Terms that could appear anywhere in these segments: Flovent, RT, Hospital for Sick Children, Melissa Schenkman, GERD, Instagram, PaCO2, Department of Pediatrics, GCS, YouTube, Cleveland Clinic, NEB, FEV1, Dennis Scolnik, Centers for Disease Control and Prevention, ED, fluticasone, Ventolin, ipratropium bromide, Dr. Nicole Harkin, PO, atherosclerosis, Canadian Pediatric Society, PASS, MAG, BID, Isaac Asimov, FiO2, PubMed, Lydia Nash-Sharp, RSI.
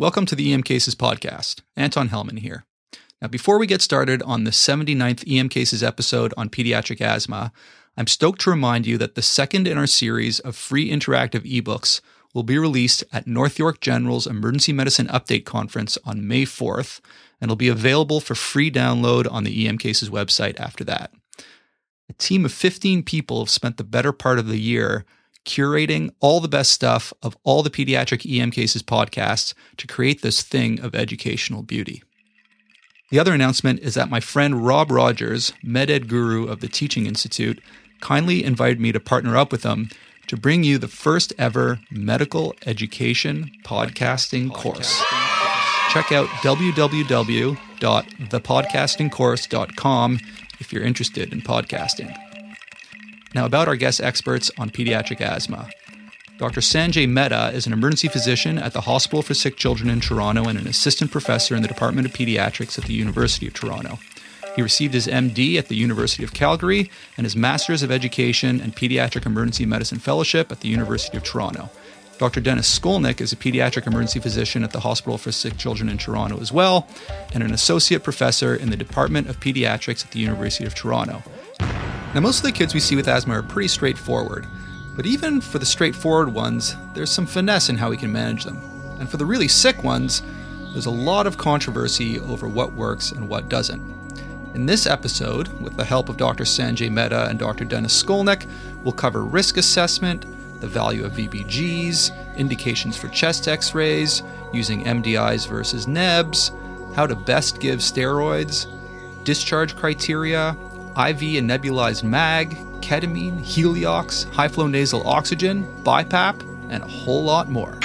Welcome to the EM Cases podcast. Anton Hellman here. Now, before we get started on the 79th EM Cases episode on pediatric asthma, I'm stoked to remind you that the second in our series of free interactive ebooks will be released at North York General's Emergency Medicine Update Conference on May 4th, and will be available for free download on the EM Cases website after that. A team of 15 people have spent the better part of the year curating all the best stuff of all the pediatric EM Cases podcasts to create this thing of educational beauty. The other announcement is that my friend Rob Rogers, MedEd guru of the Teaching Institute, kindly invited me to partner up with him to bring you the first ever medical education podcasting course. Check out www.thepodcastingcourse.com if you're interested in podcasting. Now, about our guest experts on pediatric asthma. Dr. Sanjay Mehta is an emergency physician at the Hospital for Sick Children in Toronto and an assistant professor in the Department of Pediatrics at the University of Toronto. He received his MD at the University of Calgary and his Master's of Education and Pediatric Emergency Medicine Fellowship at the University of Toronto. Dr. Dennis Scolnik is a pediatric emergency physician at the Hospital for Sick Children in Toronto as well, and an associate professor in the Department of Pediatrics at the University of Toronto. Now, most of the kids we see with asthma are pretty straightforward, but even for the straightforward ones, there's some finesse in how we can manage them. And for the really sick ones, there's a lot of controversy over what works and what doesn't. In this episode, with the help of Dr. Sanjay Mehta and Dr. Dennis Scolnik, we'll cover risk assessment, the value of VBGs, indications for chest x-rays, using MDIs versus NEBs, how to best give steroids, discharge criteria, IV and nebulized MAG, ketamine, Heliox, high-flow nasal oxygen, BiPAP, and a whole lot more.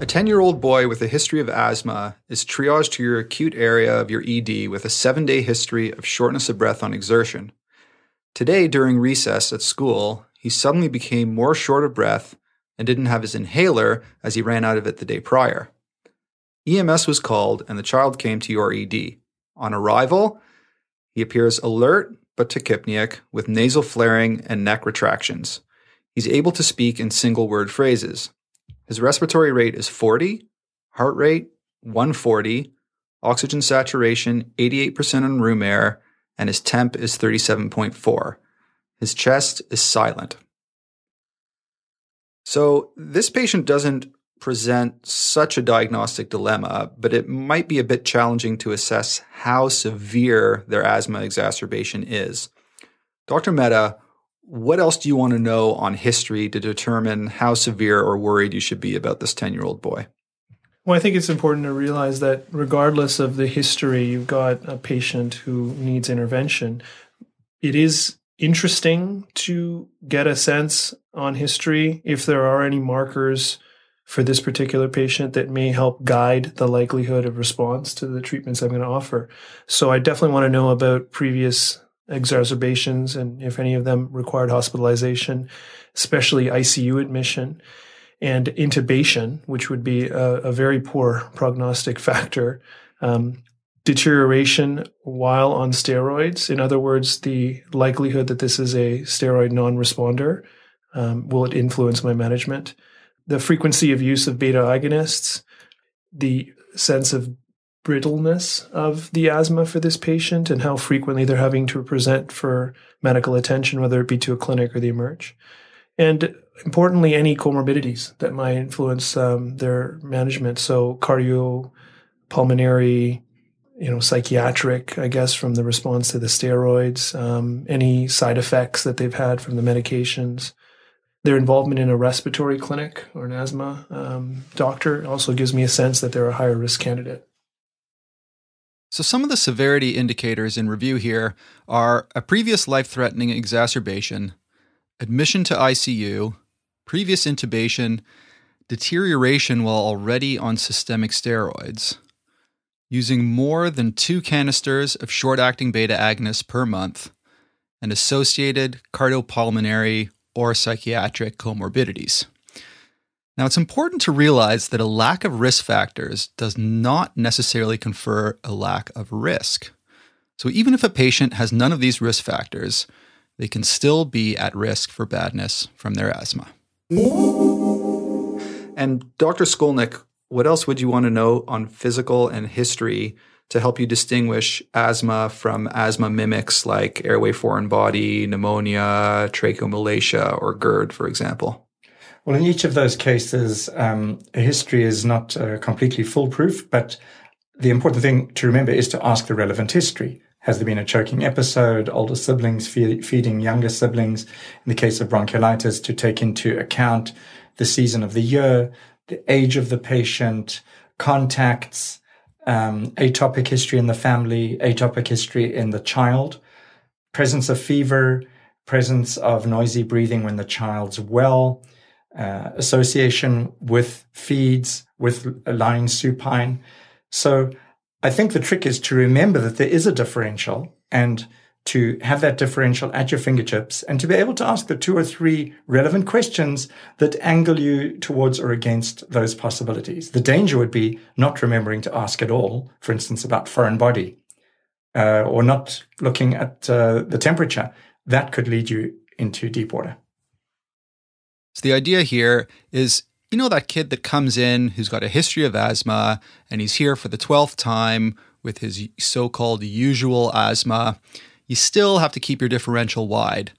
A 10-year-old boy with a history of asthma is triaged to your acute area of your ED with a 7-day history of shortness of breath on exertion. Today, during recess at school, he suddenly became more short of breath and didn't have his inhaler as he ran out of it the day prior. EMS was called and the child came to your ED. On arrival, he appears alert but tachypneic with nasal flaring and neck retractions. He's able to speak in single-word phrases. His respiratory rate is 40, heart rate 140, oxygen saturation 88% on room air, and his temp is 37.4. His chest is silent. So this patient doesn't present such a diagnostic dilemma, but it might be a bit challenging to assess how severe their asthma exacerbation is. Dr. Mehta, what else do you want to know on history to determine how severe or worried you should be about this 10-year-old boy? Well, I think it's important to realize that regardless of the history, you've got a patient who needs intervention. It is interesting to get a sense on history if there are any markers for this particular patient that may help guide the likelihood of response to the treatments I'm going to offer. So I definitely want to know about previous exacerbations and if any of them required hospitalization, especially ICU admission and intubation, which would be a very poor prognostic factor. Deterioration while on steroids. In other words, the likelihood that this is a steroid non-responder, will it influence my management? The frequency of use of beta agonists, the sense of brittleness of the asthma for this patient, and how frequently they're having to present for medical attention, whether it be to a clinic or the emerge. And importantly, any comorbidities that might influence their management. So cardiopulmonary, psychiatric, I guess, from the response to the steroids, any side effects that they've had from the medications. Their involvement in a respiratory clinic or an asthma doctor also gives me a sense that they're a higher risk candidate. So some of the severity indicators in review here are a previous life-threatening exacerbation, admission to ICU, previous intubation, deterioration while already on systemic steroids, using more than 2 canisters of short-acting beta agonists per month, and associated cardiopulmonary or psychiatric comorbidities. Now, it's important to realize that a lack of risk factors does not necessarily confer a lack of risk. So even if a patient has none of these risk factors, they can still be at risk for badness from their asthma. And Dr. Scolnik, what else would you want to know on physical and history to help you distinguish asthma from asthma mimics like airway foreign body, pneumonia, tracheomalacia, or GERD, for example? Well, in each of those cases, history is not completely foolproof, but the important thing to remember is to ask the relevant history. Has there been a choking episode, older siblings feeding younger siblings? In the case of bronchiolitis, to take into account the season of the year, the age of the patient, contacts, atopic history in the family, atopic history in the child, presence of fever, presence of noisy breathing when the child's well, association with feeds, with lying supine. So I think the trick is to remember that there is a differential and to have that differential at your fingertips and to be able to ask the two or three relevant questions that angle you towards or against those possibilities. The danger would be not remembering to ask at all, for instance, about foreign body or not looking at the temperature. That could lead you into deep water. So the idea here is, you know, that kid that comes in who's got a history of asthma and he's here for the 12th time with his so-called usual asthma, you still have to keep your differential wide.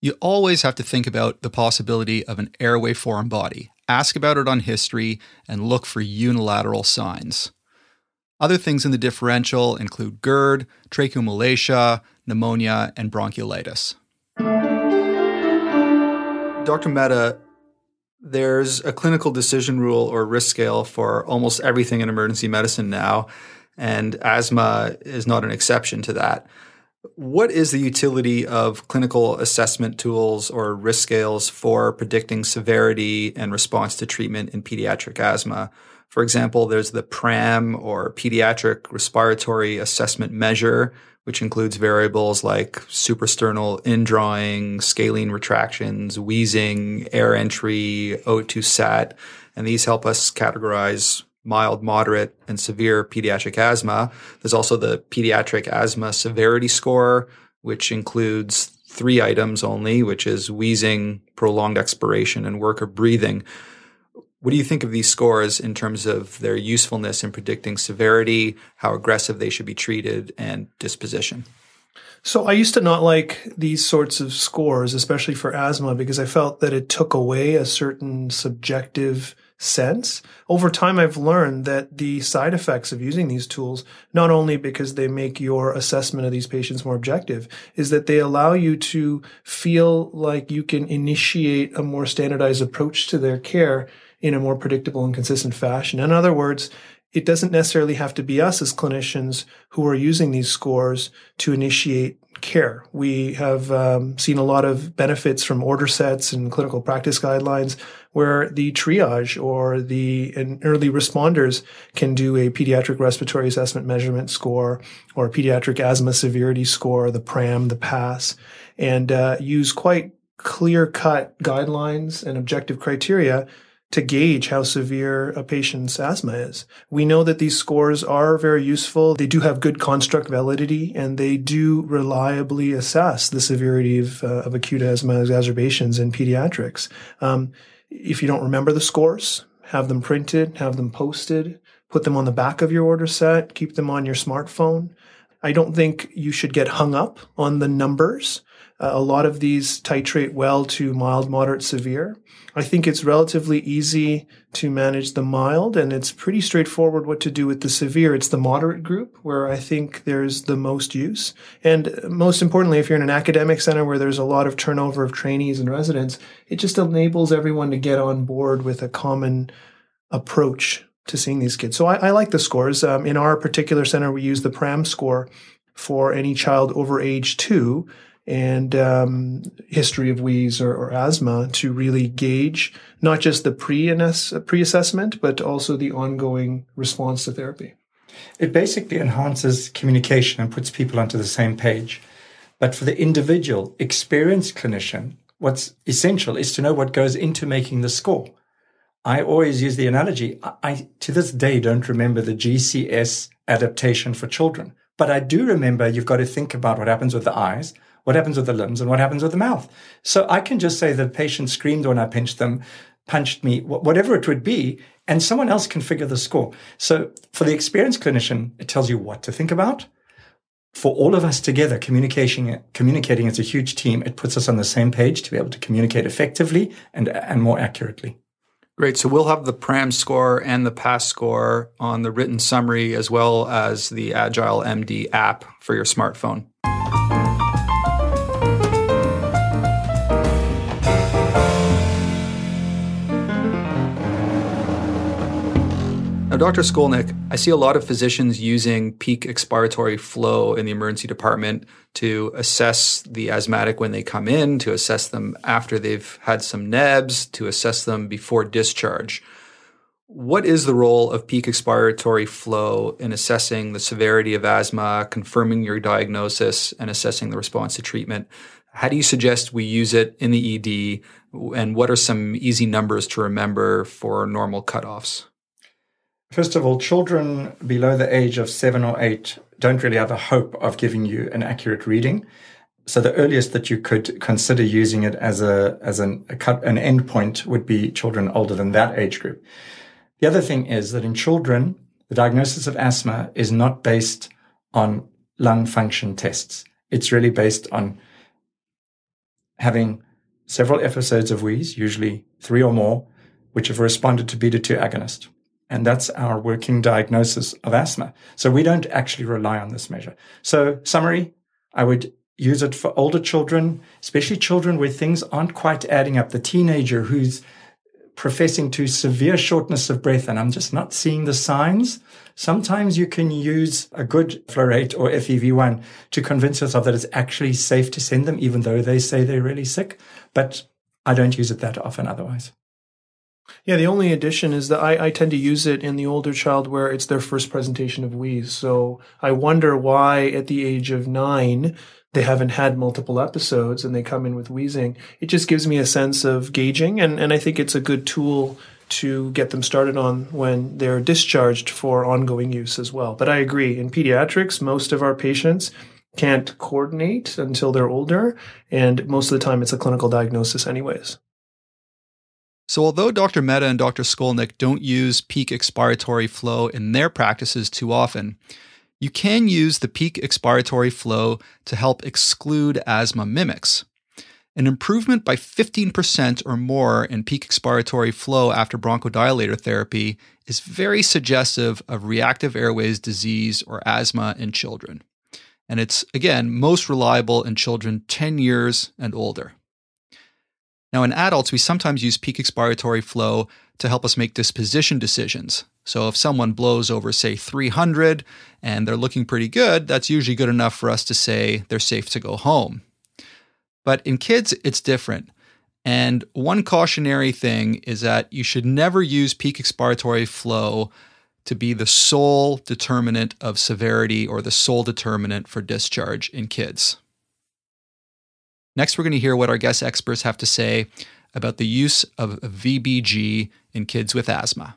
You always have to think about the possibility of an airway foreign body. Ask about it on history and look for unilateral signs. Other things in the differential include GERD, tracheomalacia, pneumonia, and bronchiolitis. Dr. Mehta, there's a clinical decision rule or risk scale for almost everything in emergency medicine now, and asthma is not an exception to that. What is the utility of clinical assessment tools or risk scales for predicting severity and response to treatment in pediatric asthma? For example, there's the PRAM or Pediatric Respiratory Assessment Measure, which includes variables like suprasternal indrawing, scalene retractions, wheezing, air entry, O2 sat, and these help us categorize mild, moderate, and severe pediatric asthma. There's also the Pediatric Asthma Severity Score, which includes three items only, which is wheezing, prolonged expiration, and work of breathing. What do you think of these scores in terms of their usefulness in predicting severity, how aggressive they should be treated, and disposition? So I used to not like these sorts of scores, especially for asthma, because I felt that it took away a certain subjective sense. Over time, I've learned that the side effects of using these tools, not only because they make your assessment of these patients more objective, is that they allow you to feel like you can initiate a more standardized approach to their care in a more predictable and consistent fashion. In other words, it doesn't necessarily have to be us as clinicians who are using these scores to initiate care. We have seen a lot of benefits from order sets and clinical practice guidelines where the triage or the early responders can do a pediatric respiratory assessment measurement score or a pediatric asthma severity score, the PRAM, the PASS, and use quite clear-cut guidelines and objective criteria to gauge how severe a patient's asthma is. We know that these scores are very useful. They do have good construct validity, and they do reliably assess the severity of acute asthma exacerbations in pediatrics. If you don't remember the scores, have them printed, have them posted, put them on the back of your order set, keep them on your smartphone. I don't think you should get hung up on the numbers. A lot of these titrate well to mild, moderate, severe. I think it's relatively easy to manage the mild, and it's pretty straightforward what to do with the severe. It's the moderate group where I think there's the most use. And most importantly, if you're in an academic center where there's a lot of turnover of trainees and residents, it just enables everyone to get on board with a common approach to seeing these kids. So I like the scores. In our particular center, we use the PRAM score for any child over age 2, and history of wheeze or asthma to really gauge not just the pre-assessment, but also the ongoing response to therapy. It basically enhances communication and puts people onto the same page. But for the individual experienced clinician, what's essential is to know what goes into making the score. I always use the analogy, I to this day don't remember the GCS adaptation for children, but I do remember you've got to think about what happens with the eyes, what happens with the limbs, and what happens with the mouth. So I can just say the patient screamed when I pinched them, punched me, whatever it would be, and someone else can figure the score. So for the experienced clinician, it tells you what to think about. For all of us together, communicating as a huge team, it puts us on the same page to be able to communicate effectively and more accurately. Great. So we'll have the PRAM score and the PASS score on the written summary as well as the Agile MD app for your smartphone. Now, Dr. Scolnik, I see a lot of physicians using peak expiratory flow in the emergency department to assess the asthmatic when they come in, to assess them after they've had some NEBs, to assess them before discharge. What is the role of peak expiratory flow in assessing the severity of asthma, confirming your diagnosis, and assessing the response to treatment? How do you suggest we use it in the ED, and what are some easy numbers to remember for normal cutoffs? First of all, children below the age of 7 or 8 don't really have a hope of giving you an accurate reading. So the earliest that you could consider using it as an endpoint would be children older than that age group. The other thing is that in children, the diagnosis of asthma is not based on lung function tests. It's really based on having several episodes of wheeze, usually 3 or more, which have responded to beta 2 agonist. And that's our working diagnosis of asthma. So we don't actually rely on this measure. So summary, I would use it for older children, especially children where things aren't quite adding up. The teenager who's professing to severe shortness of breath and I'm just not seeing the signs. Sometimes you can use a good flow rate or FEV1 to convince yourself that it's actually safe to send them, even though they say they're really sick. But I don't use it that often otherwise. Yeah, the only addition is that I tend to use it in the older child where it's their first presentation of wheeze. So I wonder why at the age of 9, they haven't had multiple episodes and they come in with wheezing. It just gives me a sense of gauging, and I think it's a good tool to get them started on when they're discharged for ongoing use as well. But I agree, in pediatrics, most of our patients can't coordinate until they're older, and most of the time it's a clinical diagnosis anyways. So although Dr. Mehta and Dr. Scolnik don't use peak expiratory flow in their practices too often, you can use the peak expiratory flow to help exclude asthma mimics. An improvement by 15% or more in peak expiratory flow after bronchodilator therapy is very suggestive of reactive airways disease or asthma in children. And it's, again, most reliable in children 10 years and older. Now, in adults, we sometimes use peak expiratory flow to help us make disposition decisions. So if someone blows over, say, 300 and they're looking pretty good, that's usually good enough for us to say they're safe to go home. But in kids, it's different. And one cautionary thing is that you should never use peak expiratory flow to be the sole determinant of severity or the sole determinant for discharge in kids. Next, we're going to hear what our guest experts have to say about the use of VBG in kids with asthma.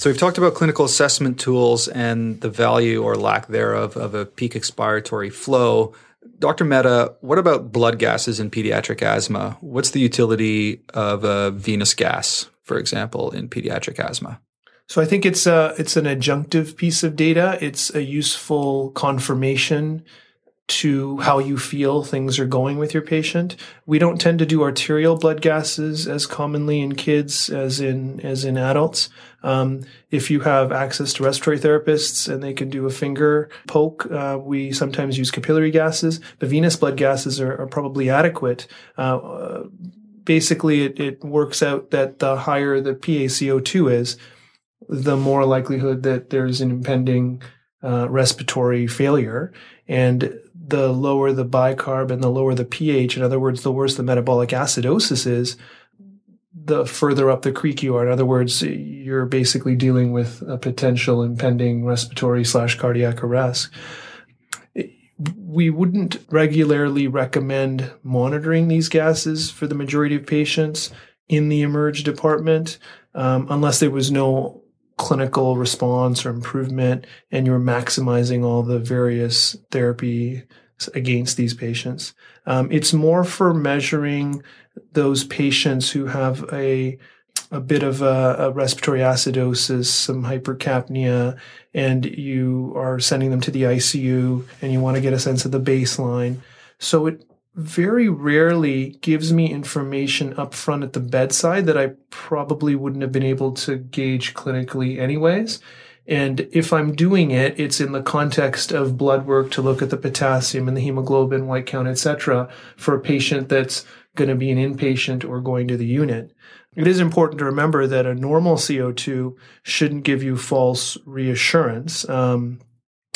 So we've talked about clinical assessment tools and the value or lack thereof of a peak expiratory flow. Dr. Mehta, what about blood gases in pediatric asthma? What's the utility of a venous gas, for example, in pediatric asthma? So I think it's an adjunctive piece of data. It's a useful confirmation to how you feel things are going with your patient. We don't tend to do arterial blood gases as commonly in kids as in adults. If you have access to respiratory therapists and they can do a finger poke, we sometimes use capillary gases. The venous blood gases are probably adequate. Basically, it works out that the higher the PaCO2 is, the more likelihood that there's an impending respiratory failure. And the lower the bicarb and the lower the pH, in other words, the worse the metabolic acidosis is, the further up the creek you are. In other words, you're basically dealing with a potential impending respiratory/cardiac arrest. We wouldn't regularly recommend monitoring these gases for the majority of patients in the eMERGE department, unless there was no clinical response or improvement, and you're maximizing all the various therapy against these patients. It's more for measuring those patients who have a bit of a respiratory acidosis, some hypercapnia, and you are sending them to the ICU and you want to get a sense of the baseline. So it very rarely gives me information up front at the bedside that I probably wouldn't have been able to gauge clinically anyways. And if I'm doing it, it's in the context of blood work to look at the potassium and the hemoglobin, white count, etc., for a patient that's going to be an inpatient or going to the unit. It is important to remember that a normal CO2 shouldn't give you false reassurance.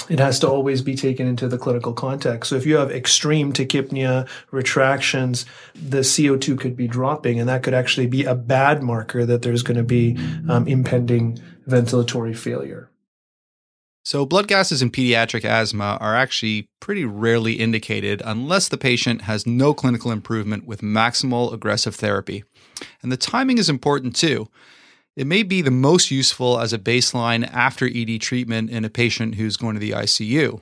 It has to always be taken into the clinical context. So if you have extreme tachypnea, retractions, the CO2 could be dropping, and that could actually be a bad marker that there's going to be impending ventilatory failure. So blood gases in pediatric asthma are actually pretty rarely indicated unless the patient has no clinical improvement with maximal aggressive therapy. And the timing is important too. It may be the most useful as a baseline after ED treatment in a patient who's going to the ICU.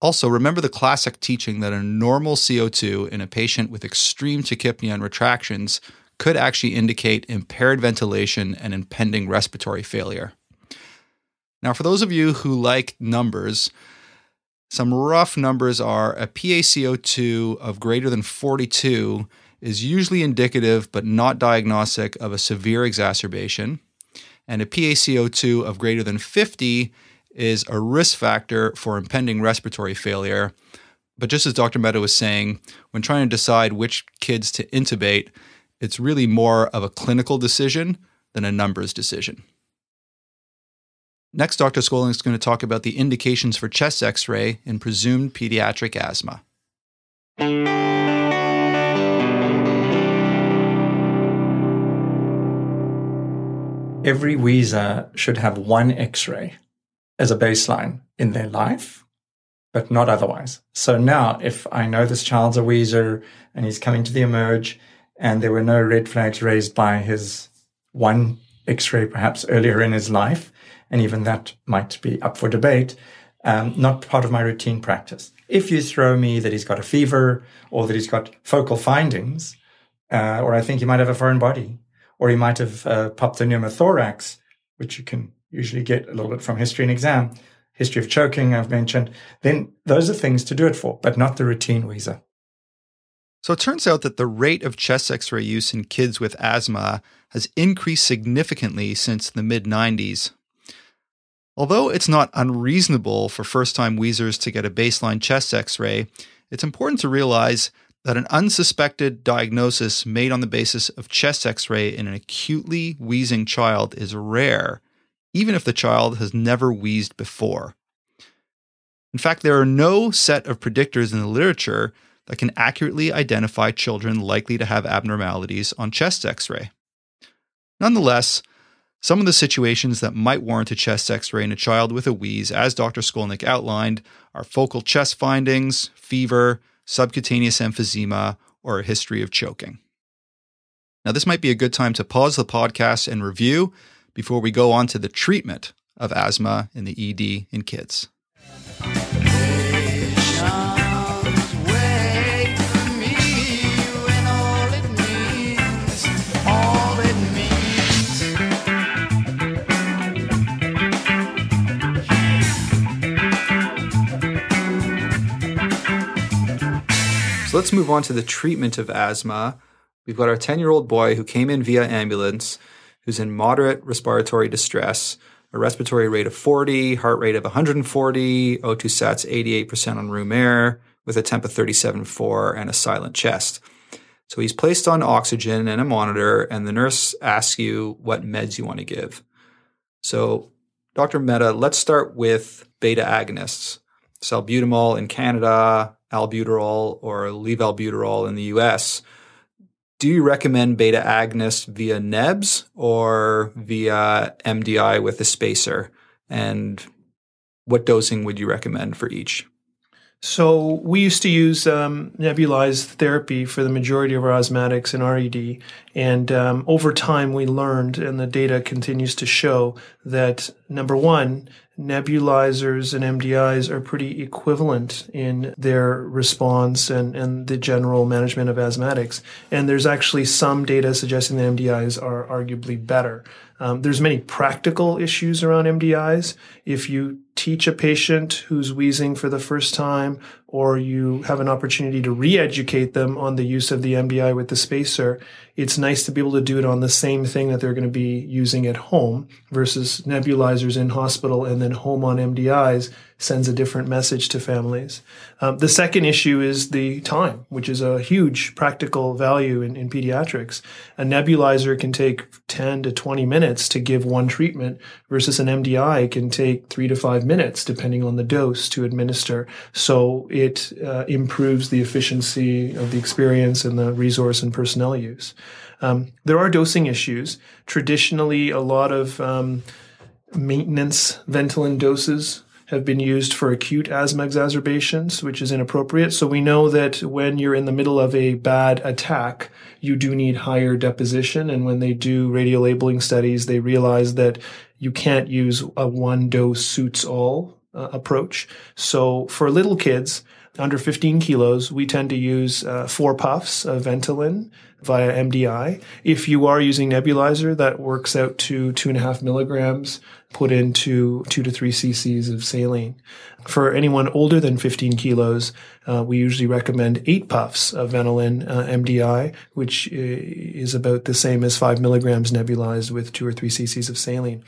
Also, remember the classic teaching that a normal CO2 in a patient with extreme tachypnea and retractions could actually indicate impaired ventilation and impending respiratory failure. Now, for those of you who like numbers, some rough numbers are a PaCO2 of greater than 42 is usually indicative but not diagnostic of a severe exacerbation, and a PaCO2 of greater than 50 is a risk factor for impending respiratory failure. But just as Dr. Mehta was saying, when trying to decide which kids to intubate, it's really more of a clinical decision than a numbers decision. Next, Dr. Scolnik is going to talk about the indications for chest X-ray in presumed pediatric asthma. Every wheezer should have one X-ray as a baseline in their life, but not otherwise. So now, if I know this child's a wheezer and he's coming to the emerge and there were no red flags raised by his one X-ray perhaps earlier in his life, and even that might be up for debate, not part of my routine practice. If you throw me that he's got a fever or that he's got focal findings, or I think he might have a foreign body, or he might have popped a pneumothorax, which you can usually get a little bit from history and exam, history of choking I've mentioned, then those are things to do it for, but not the routine wheezer. So it turns out that the rate of chest X-ray use in kids with asthma has increased significantly since the mid-90s. Although it's not unreasonable for first-time wheezers to get a baseline chest X-ray, it's important to realize that an unsuspected diagnosis made on the basis of chest X-ray in an acutely wheezing child is rare, even if the child has never wheezed before. In fact, there are no set of predictors in the literature that can accurately identify children likely to have abnormalities on chest X-ray. Nonetheless, some of the situations that might warrant a chest X-ray in a child with a wheeze, as Dr. Scolnik outlined, are focal chest findings, fever, subcutaneous emphysema, or a history of choking. Now, this might be a good time to pause the podcast and review before we go on to the treatment of asthma in the ED in kids. Let's move on to the treatment of asthma. We've got our 10-year-old boy who came in via ambulance, who's in moderate respiratory distress, a respiratory rate of 40, heart rate of 140, O2 sats 88% on room air, with a temp of 37.4 and a silent chest. So he's placed on oxygen and a monitor, and the nurse asks you what meds you want to give. So, Dr. Mehta, let's start with beta agonists, salbutamol in Canada, albuterol or levalbuterol in the US. Do you recommend beta agonists via NEBs or via MDI with a spacer? And what dosing would you recommend for each? So we used to use nebulized therapy for the majority of our asthmatics in RED. And over time, we learned, and the data continues to show, that number one, nebulizers and MDIs are pretty equivalent in their response and the general management of asthmatics. And there's actually some data suggesting that MDIs are arguably better. There's many practical issues around MDIs. If you teach a patient who's wheezing for the first time, or you have an opportunity to re-educate them on the use of the MDI with the spacer, it's nice to be able to do it on the same thing that they're going to be using at home versus nebulizers in hospital and then home on MDIs sends a different message to families. The second issue is the time, which is a huge practical value in pediatrics. A nebulizer can take 10 to 20 minutes to give one treatment versus an MDI can take 3 to 5 minutes, depending on the dose, to administer. So it improves the efficiency of the experience and the resource and personnel use. There are dosing issues. Traditionally, a lot of maintenance Ventolin doses have been used for acute asthma exacerbations, which is inappropriate. So we know that when you're in the middle of a bad attack, you do need higher deposition. And when they do radiolabeling studies, they realize that you can't use a one dose suits all approach. So for little kids under 15 kilos, we tend to use 4 puffs of Ventolin via MDI. If you are using nebulizer, that works out to 2.5 milligrams put into 2 to 3 cc's of saline. For anyone older than 15 kilos, we usually recommend 8 puffs of Ventolin MDI, which is about the same as 5 milligrams nebulized with 2 or 3 cc's of saline.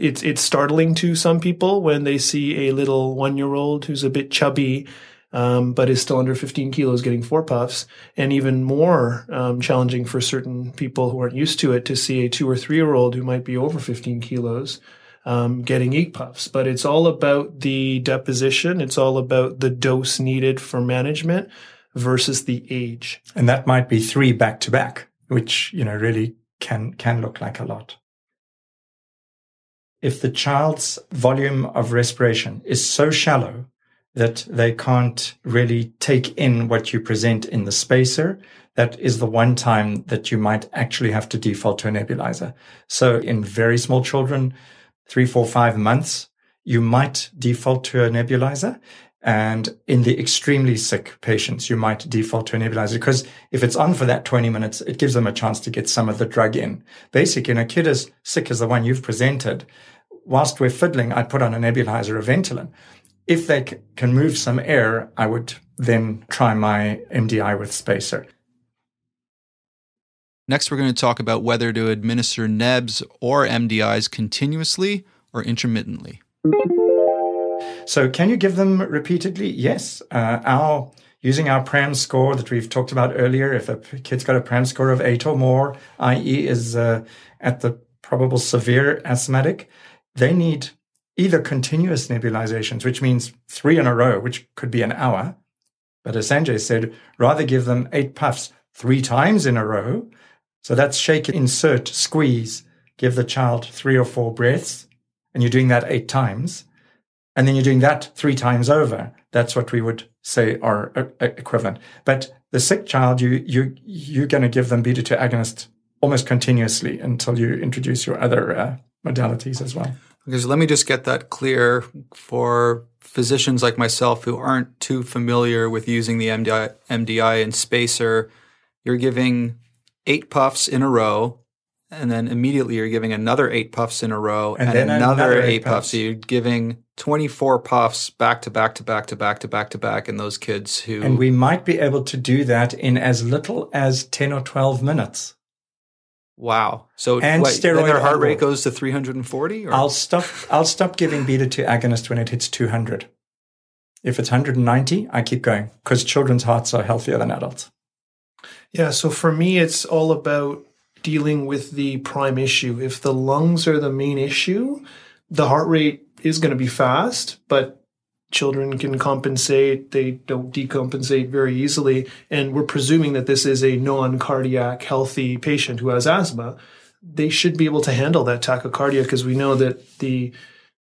It's startling to some people when they see a little 1-year-old who's a bit chubby, but is still under 15 kilos getting 4 puffs, and even more challenging for certain people who aren't used to it to see a 2 or 3-year-old who might be over 15 kilos getting 8 puffs. But it's all about the deposition. It's all about the dose needed for management versus the age. And that might be 3 back to back, which, you know, really can look like a lot. If the child's volume of respiration is so shallow that they can't really take in what you present in the spacer, that is the one time that you might actually have to default to a nebulizer. So in very small children, 3, 4, 5 months, you might default to a nebulizer. And in the extremely sick patients, you might default to a nebulizer, because if it's on for that 20 minutes, it gives them a chance to get some of the drug in. Basically, in a kid as sick as the one you've presented, whilst we're fiddling, I'd put on a nebulizer of Ventolin. If they can move some air, I would then try my MDI with spacer. Next, we're going to talk about whether to administer NEBs or MDIs continuously or intermittently. So can you give them repeatedly? Yes. Using our PRAM score that we've talked about earlier, if a kid's got a PRAM score of 8 or more, i.e. is at the probable severe asthmatic, they need either continuous nebulizations, which means 3 in a row, which could be an hour. But as Sanjay said, rather give them 8 puffs 3 times in a row. So that's shake, insert, squeeze, give the child 3 or 4 breaths, and you're doing that 8 times. And then you're doing that 3 times over. That's what we would say are equivalent. But the sick child, you're going to give them beta 2 agonist almost continuously until you introduce your other modalities as well. Okay, so let me just get that clear for physicians like myself who aren't too familiar with using the MDI and spacer. You're giving 8 puffs in a row, and then immediately you're giving another 8 puffs in a row, and another 8 puffs. So you're giving 24 puffs back to back to back to back to back to back in those kids who... And we might be able to do that in as little as 10 or 12 minutes. Wow. So and what, steroid then their heart rate goes to 340? Or? I'll stop giving beta-2 agonist when it hits 200. If it's 190, I keep going, because children's hearts are healthier than adults. Yeah, so for me, it's all about dealing with the prime issue. If the lungs are the main issue, the heart rate is going to be fast, but children can compensate. They don't decompensate very easily. And we're presuming that this is a non-cardiac healthy patient who has asthma. They should be able to handle that tachycardia, because we know that the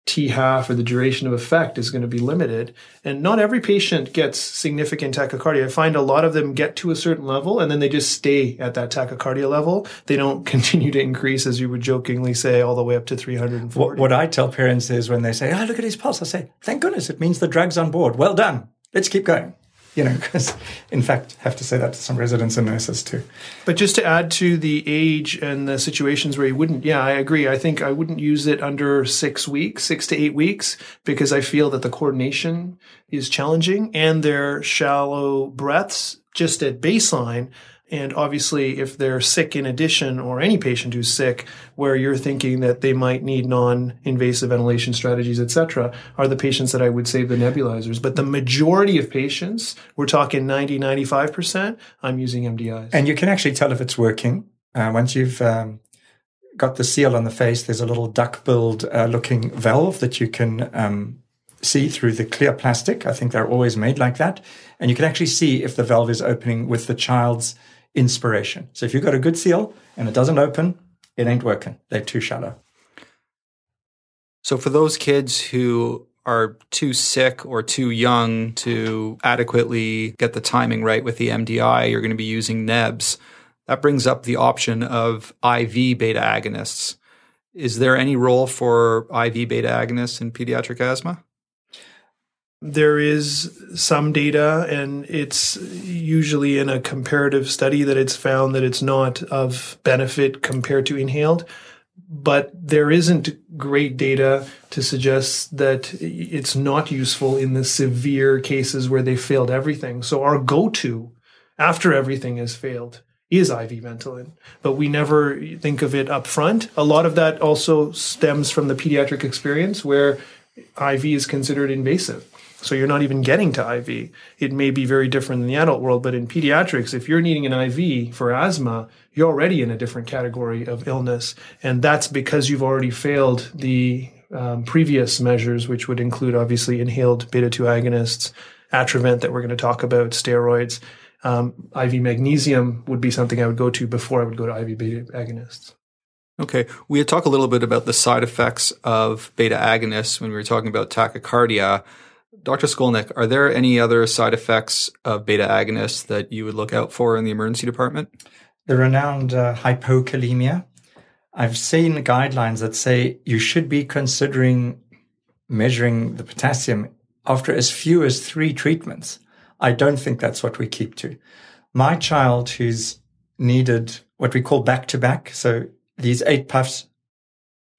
T-half or the duration of effect is going to be limited. And not every patient gets significant tachycardia. I find a lot of them get to a certain level and then they just stay at that tachycardia level. They don't continue to increase, as you would jokingly say, all the way up to 340. What I tell parents is when they say, oh, look at his pulse, I say, thank goodness, it means the drug's on board. Well done. Let's keep going. You know, because in fact, I have to say that to some residents and nurses too. But just to add to the age and the situations where you wouldn't, yeah, I agree. I think I wouldn't use it under 6 to 8 weeks, because I feel that the coordination is challenging and their shallow breaths just at baseline. And obviously, if they're sick in addition, or any patient who's sick, where you're thinking that they might need non-invasive ventilation strategies, et cetera, are the patients that I would save the nebulizers. But the majority of patients, we're talking 90, 95%, I'm using MDIs. And you can actually tell if it's working. Once you've got the seal on the face, there's a little duck-billed looking valve that you can see through the clear plastic. I think they're always made like that. And you can actually see if the valve is opening with the child's inspiration. So if you've got a good seal and it doesn't open, it ain't working. They're too shallow. So for those kids who are too sick or too young to adequately get the timing right with the MDI, you're going to be using NEBs. That brings up the option of IV beta agonists. Is there any role for IV beta agonists in pediatric asthma? There is some data, and it's usually in a comparative study that it's found that it's not of benefit compared to inhaled. But there isn't great data to suggest that it's not useful in the severe cases where they failed everything. So our go-to after everything has failed is IV Ventolin, but we never think of it up front. A lot of that also stems from the pediatric experience where IV is considered invasive. So you're not even getting to IV. It may be very different in the adult world, but in pediatrics, if you're needing an IV for asthma, you're already in a different category of illness. And that's because you've already failed the previous measures, which would include obviously inhaled beta-2 agonists, Atrovent that we're going to talk about, steroids. IV magnesium would be something I would go to before I would go to IV beta agonists. Okay. We had talked a little bit about the side effects of beta agonists when we were talking about tachycardia. Dr. Scolnik, are there any other side effects of beta agonists that you would look out for in the emergency department? The renowned hypokalemia. I've seen guidelines that say you should be considering measuring the potassium after as few as 3 treatments. I don't think that's what we keep to. My child who's needed what we call back-to-back, so these 8 puffs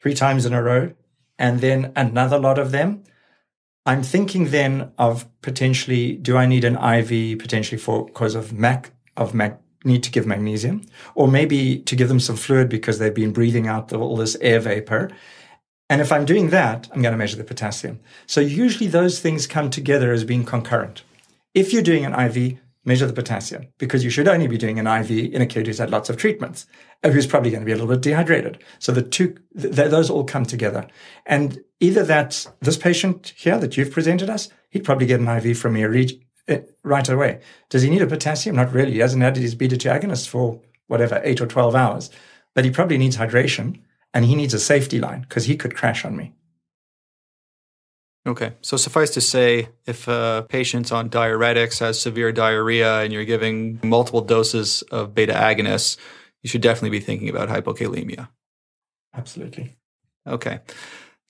3 times in a row, and then another lot of them, I'm thinking then of potentially, do I need an IV potentially for cause of MAG, need to give magnesium, or maybe to give them some fluid because they've been breathing out all this air vapor. And if I'm doing that, I'm going to measure the potassium. So usually those things come together as being concurrent. If you're doing an IV, measure the potassium, because you should only be doing an IV in a kid who's had lots of treatments, who's probably going to be a little bit dehydrated. So the two, those all come together. And either that, this patient here that you've presented us, he'd probably get an IV from me right away. Does he need a potassium? Not really. He hasn't had his beta-2 agonist for whatever, 8 or 12 hours. But he probably needs hydration, and he needs a safety line, because he could crash on me. Okay. So suffice to say, if a patient's on diuretics, has severe diarrhea, and you're giving multiple doses of beta agonists, you should definitely be thinking about hypokalemia. Absolutely. Okay.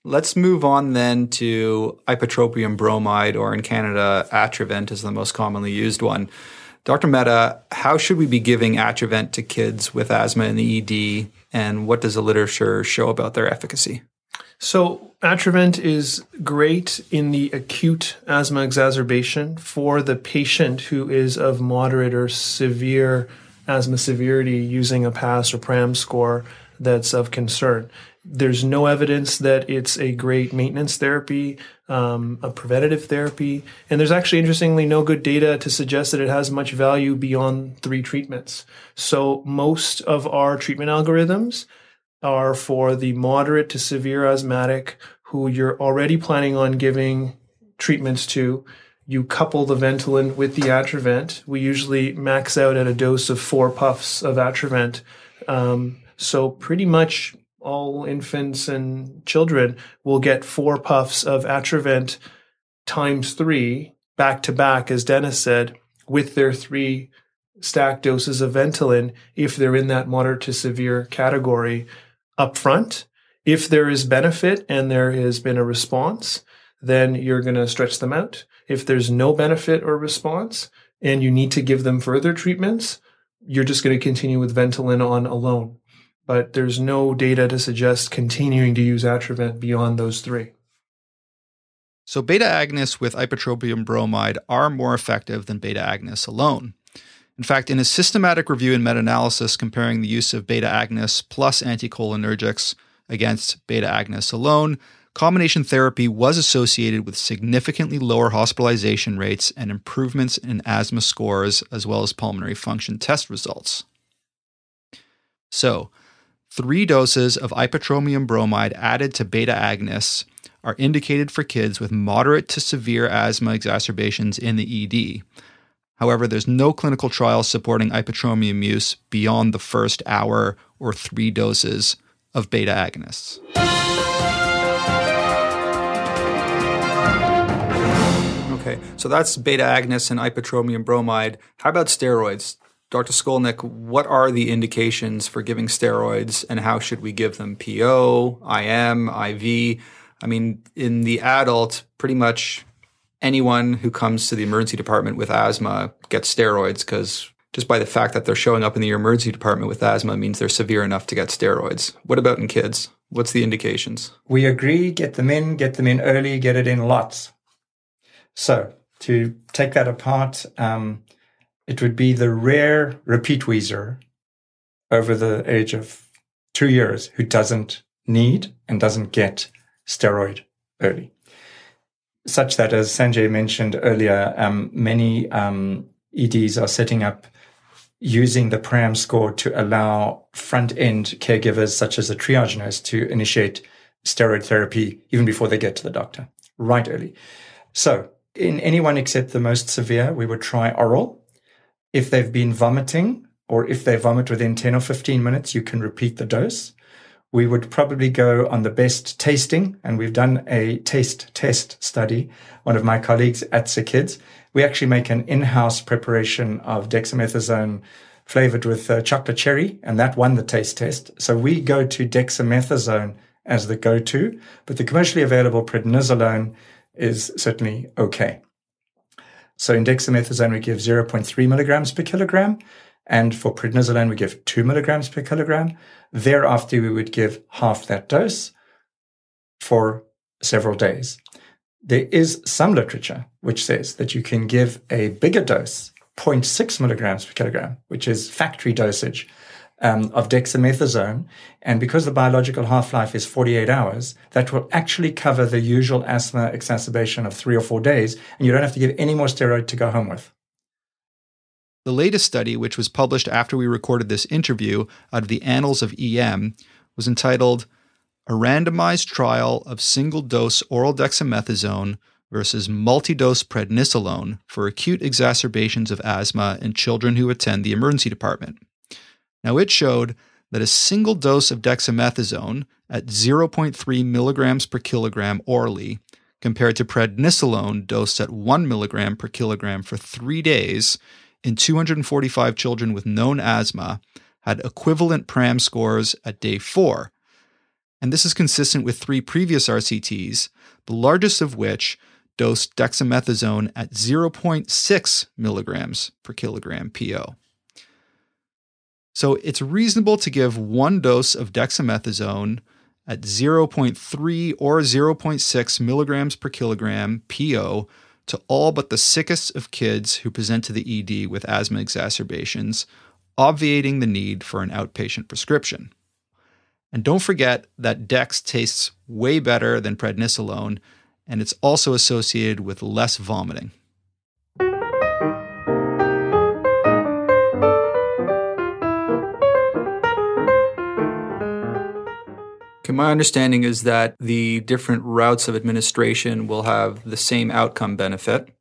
Let's move on then to ipratropium bromide, or in Canada, Atrovent is the most commonly used one. Dr. Mehta, how should we be giving Atrovent to kids with asthma in the ED, and what does the literature show about their efficacy? So Atrovent is great in the acute asthma exacerbation for the patient who is of moderate or severe asthma severity using a PASS or PRAM score that's of concern. There's no evidence that it's a great maintenance therapy, a preventative therapy. And there's actually, interestingly, no good data to suggest that it has much value beyond 3 treatments. So most of our treatment algorithms are for the moderate to severe asthmatic who you're already planning on giving treatments to. You couple the Ventolin with the Atrovent. We usually max out at a dose of 4 puffs of Atrovent. So pretty much all infants and children will get 4 puffs of Atrovent times 3 back to back, as Dennis said, with their 3 stacked doses of Ventolin if they're in that moderate to severe category up front. If there is benefit and there has been a response, then you're going to stretch them out. If there's no benefit or response and you need to give them further treatments, you're just going to continue with Ventolin on alone. But there's no data to suggest continuing to use Atrovent beyond those 3. So beta agonists with ipratropium bromide are more effective than beta agonists alone. In fact, in a systematic review and meta-analysis comparing the use of beta agonists plus anticholinergics against beta agonists alone, combination therapy was associated with significantly lower hospitalization rates and improvements in asthma scores as well as pulmonary function test results. So, 3 doses of ipratropium bromide added to beta agonists are indicated for kids with moderate to severe asthma exacerbations in the ED. However, there's no clinical trials supporting ipratropium use beyond the first hour or 3 doses of beta agonists. Okay, so that's beta agonists and ipratropium bromide. How about steroids? Dr. Scolnik, what are the indications for giving steroids and how should we give them? PO, IM, IV? I mean, in the adult, pretty much anyone who comes to the emergency department with asthma gets steroids because just by the fact that they're showing up in the emergency department with asthma means they're severe enough to get steroids. What about in kids? What's the indications? We agree, get them in early, get it in lots. So to take that apart, it would be the rare repeat wheezer over the age of 2 years who doesn't need and doesn't get steroid early. Such that, as Sanjay mentioned earlier, many EDs are setting up using the PRAM score to allow front-end caregivers, such as a triage nurse, to initiate steroid therapy even before they get to the doctor, right early. So in anyone except the most severe, we would try oral. If they've been vomiting or if they vomit within 10 or 15 minutes, you can repeat the dose. We would probably go on the best tasting, and we've done a taste test study. One of my colleagues at Sick Kids, we actually make an in-house preparation of dexamethasone flavored with chocolate cherry, and that won the taste test. So we go to dexamethasone as the go-to, but the commercially available prednisolone is certainly okay. So in dexamethasone, we give 0.3 milligrams per kilogram. And for prednisolone, we give 2 milligrams per kilogram. Thereafter, we would give half that dose for several days. There is some literature which says that you can give a bigger dose, 0.6 milligrams per kilogram, which is factory dosage of dexamethasone. And because the biological half-life is 48 hours, that will actually cover the usual asthma exacerbation of 3 or 4 days, and you don't have to give any more steroid to go home with. The latest study, which was published after we recorded this interview out of the Annals of EM, was entitled A Randomized Trial of Single-Dose Oral Dexamethasone versus Multi-Dose Prednisolone for Acute Exacerbations of Asthma in Children Who Attend the Emergency Department. Now, it showed that a single dose of dexamethasone at 0.3 milligrams per kilogram orally compared to prednisolone dosed at 1 milligram per kilogram for 3 days in 245 children with known asthma had equivalent PRAM scores at day 4. And this is consistent with 3 previous RCTs, the largest of which dosed dexamethasone at 0.6 milligrams per kilogram PO. So it's reasonable to give 1 dose of dexamethasone at 0.3 or 0.6 milligrams per kilogram PO to all but the sickest of kids who present to the ED with asthma exacerbations, obviating the need for an outpatient prescription. And don't forget that Dex tastes way better than prednisolone, and it's also associated with less vomiting. My understanding is that the different routes of administration will have the same outcome benefit.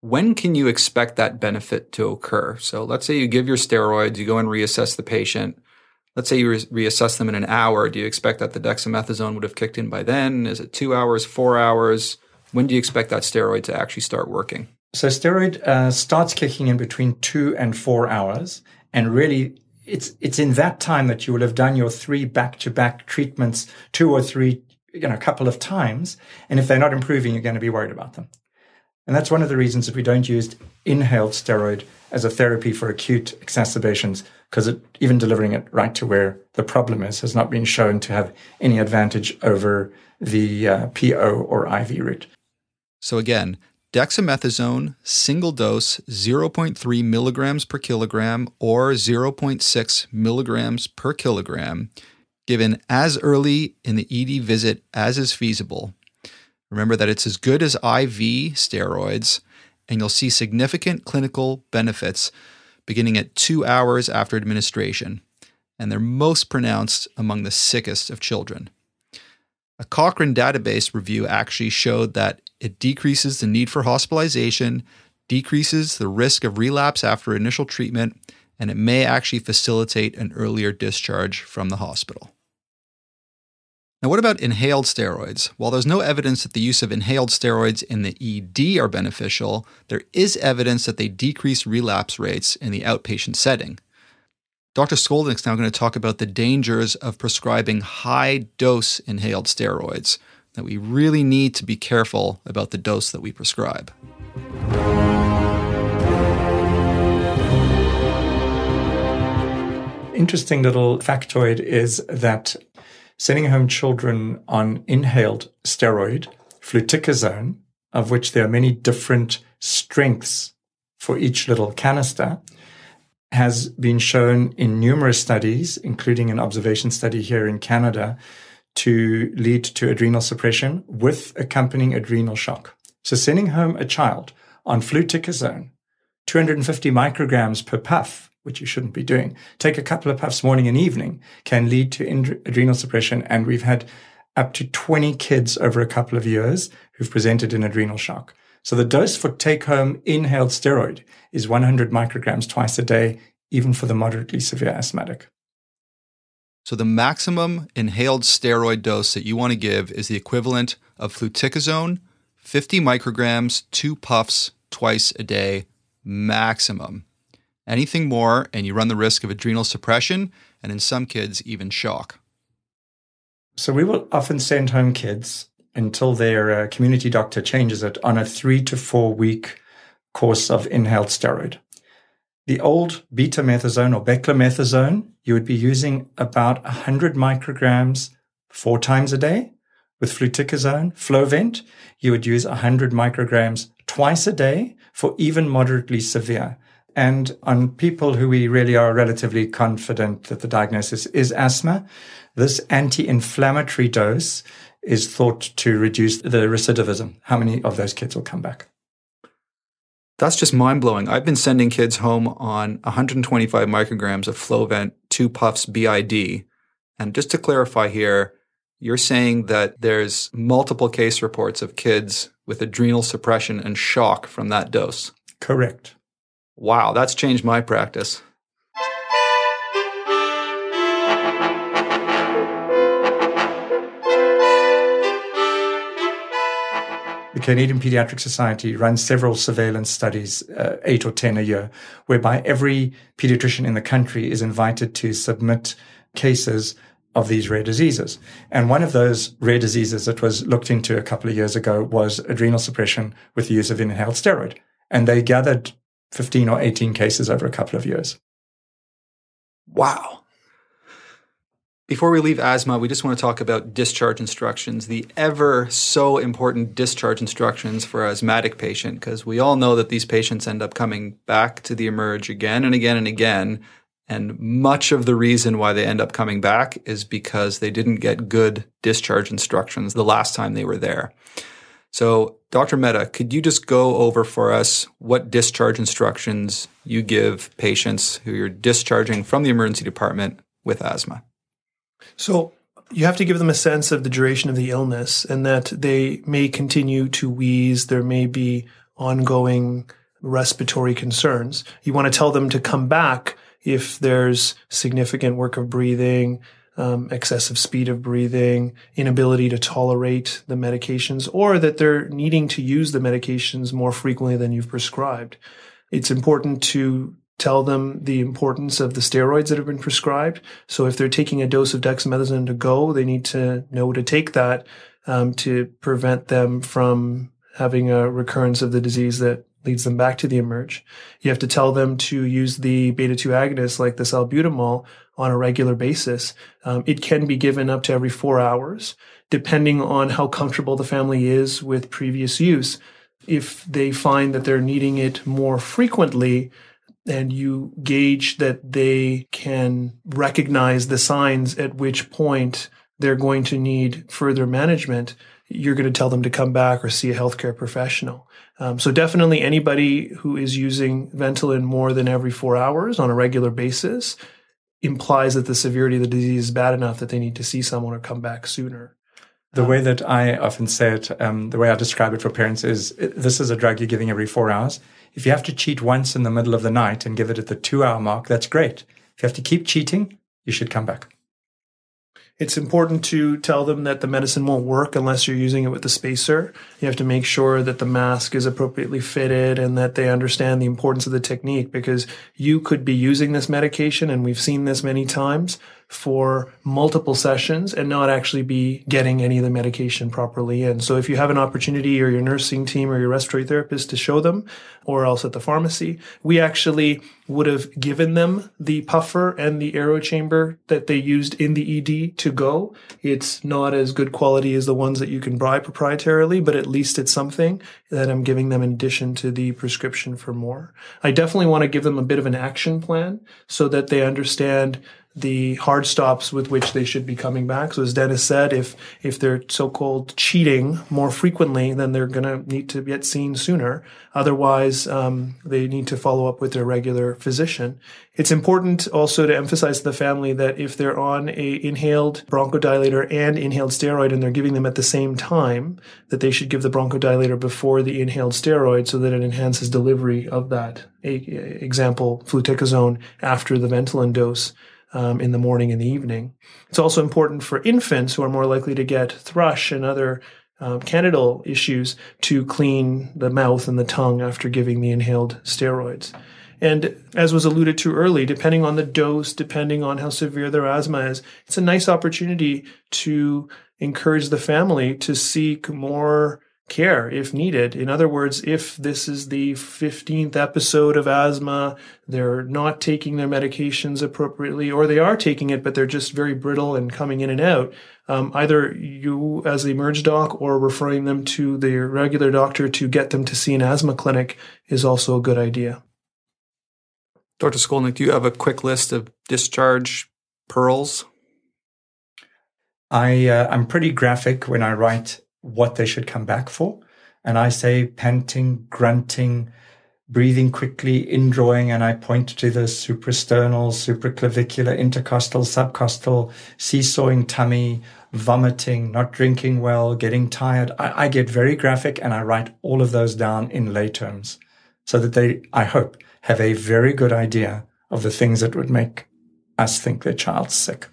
When can you expect that benefit to occur? So let's say you give your steroids, you go and reassess the patient. Let's say you reassess them in an hour. Do you expect that the dexamethasone would have kicked in by then? Is it 2 hours, 4 hours? When do you expect that steroid to actually start working? So steroid starts kicking in between 2 and 4 hours. And really, it's in that time that you will have done your three back-to-back treatments, two or three, a couple of times. And if they're not improving, you're going to be worried about them. And that's one of the reasons that we don't use inhaled steroid as a therapy for acute exacerbations, because even delivering it right to where the problem is has not been shown to have any advantage over the PO or IV route. So again, dexamethasone, single dose, 0.3 milligrams per kilogram or 0.6 milligrams per kilogram, given as early in the ED visit as is feasible. Remember that it's as good as IV steroids, and you'll see significant clinical benefits beginning at 2 hours after administration, and they're most pronounced among the sickest of children. A Cochrane database review actually showed that it decreases the need for hospitalization, decreases the risk of relapse after initial treatment, and it may actually facilitate an earlier discharge from the hospital. Now, what about inhaled steroids? While there's no evidence that the use of inhaled steroids in the ED are beneficial, there is evidence that they decrease relapse rates in the outpatient setting. Dr. Skolnik's now going to talk about the dangers of prescribing high-dose inhaled steroids, that we really need to be careful about the dose that we prescribe. Interesting little factoid is that sending home children on inhaled steroid, fluticasone, of which there are many different strengths for each little canister, has been shown in numerous studies, including an observation study here in Canada, to lead to adrenal suppression with accompanying adrenal shock. So sending home a child on fluticasone, 250 micrograms per puff, which you shouldn't be doing, take a couple of puffs morning and evening, can lead to adrenal suppression. And we've had up to 20 kids over a couple of years who've presented in adrenal shock. So the dose for take-home inhaled steroid is 100 micrograms twice a day, even for the moderately severe asthmatic. So the maximum inhaled steroid dose that you want to give is the equivalent of fluticasone, 50 micrograms, 2 puffs twice a day, maximum. Anything more, and you run the risk of adrenal suppression, and in some kids, even shock. So we will often send home kids until their community doctor changes it on a 3 to 4 week course of inhaled steroid. The old betamethasone or beclomethasone, you would be using about 100 micrograms 4 times a day. With fluticasone, Flovent, you would use 100 micrograms twice a day for even moderately severe. And on people who we really are relatively confident that the diagnosis is asthma, this anti-inflammatory dose is thought to reduce the recidivism. How many of those kids will come back? That's just mind-blowing. I've been sending kids home on 125 micrograms of Flovent, 2 puffs BID. And just to clarify here, you're saying that there's multiple case reports of kids with adrenal suppression and shock from that dose. Correct. Wow, that's changed my practice. The Canadian Pediatric Society runs several surveillance studies, 8 or 10 a year, whereby every pediatrician in the country is invited to submit cases of these rare diseases. And one of those rare diseases that was looked into a couple of years ago was adrenal suppression with the use of inhaled steroid. And they gathered 15 or 18 cases over a couple of years. Wow. Before we leave asthma, we just want to talk about discharge instructions, the ever so important discharge instructions for an asthmatic patient, because we all know that these patients end up coming back to the eMERGE again and again and again. And much of the reason why they end up coming back is because they didn't get good discharge instructions the last time they were there. So, Dr. Mehta, could you just go over for us what discharge instructions you give patients who you're discharging from the emergency department with asthma? So you have to give them a sense of the duration of the illness and that they may continue to wheeze. There may be ongoing respiratory concerns. You want to tell them to come back if there's significant work of breathing, excessive speed of breathing, inability to tolerate the medications, or that they're needing to use the medications more frequently than you've prescribed. It's important to tell them the importance of the steroids that have been prescribed. So if they're taking a dose of dexamethasone to go, they need to know to take that to prevent them from having a recurrence of the disease that leads them back to the emerge. You have to tell them to use the beta-2 agonist like the salbutamol on a regular basis. It can be given up to every 4 hours, depending on how comfortable the family is with previous use. If they find that they're needing it more frequently, and you gauge that they can recognize the signs at which point they're going to need further management, you're going to tell them to come back or see a healthcare professional. So definitely anybody who is using Ventolin more than every 4 hours on a regular basis implies that the severity of the disease is bad enough that they need to see someone or come back sooner. The way that I often say it, the way I describe it for parents is, this is a drug you're giving every 4 hours. If you have to cheat once in the middle of the night and give it at the 2-hour mark, that's great. If you have to keep cheating, you should come back. It's important to tell them that the medicine won't work unless you're using it with the spacer. You have to make sure that the mask is appropriately fitted and that they understand the importance of the technique, because you could be using this medication, and we've seen this many times, for multiple sessions and not actually be getting any of the medication properly in. So if you have an opportunity, or your nursing team or your respiratory therapist, to show them, or else at the pharmacy, we actually would have given them the puffer and the aero chamber that they used in the ED to go. It's not as good quality as the ones that you can buy proprietarily, but at least it's something that I'm giving them in addition to the prescription for more. I definitely want to give them a bit of an action plan so that they understand the hard stops with which they should be coming back. So as Dennis said, if they're so-called cheating more frequently, then they're going to need to get seen sooner. Otherwise, they need to follow up with their regular physician. It's important also to emphasize to the family that if they're on a inhaled bronchodilator and inhaled steroid and they're giving them at the same time, that they should give the bronchodilator before the inhaled steroid so that it enhances delivery of that. Example, fluticasone after the Ventolin dose. In the morning and the evening. It's also important for infants who are more likely to get thrush and other candidal issues to clean the mouth and the tongue after giving the inhaled steroids. And as was alluded to early, depending on the dose, depending on how severe their asthma is, it's a nice opportunity to encourage the family to seek more care if needed. In other words, if this is the 15th episode of asthma, they're not taking their medications appropriately, or they are taking it, but they're just very brittle and coming in and out, either you as the emerge doc or referring them to their regular doctor to get them to see an asthma clinic is also a good idea. Dr. Scolnik, do you have a quick list of discharge pearls? I'm pretty graphic when I write what they should come back for. And I say panting, grunting, breathing quickly, indrawing, and I point to the suprasternal, supraclavicular, intercostal, subcostal, seesawing tummy, vomiting, not drinking well, getting tired. I get very graphic and I write all of those down in lay terms so that they, I hope, have a very good idea of the things that would make us think their child's sick.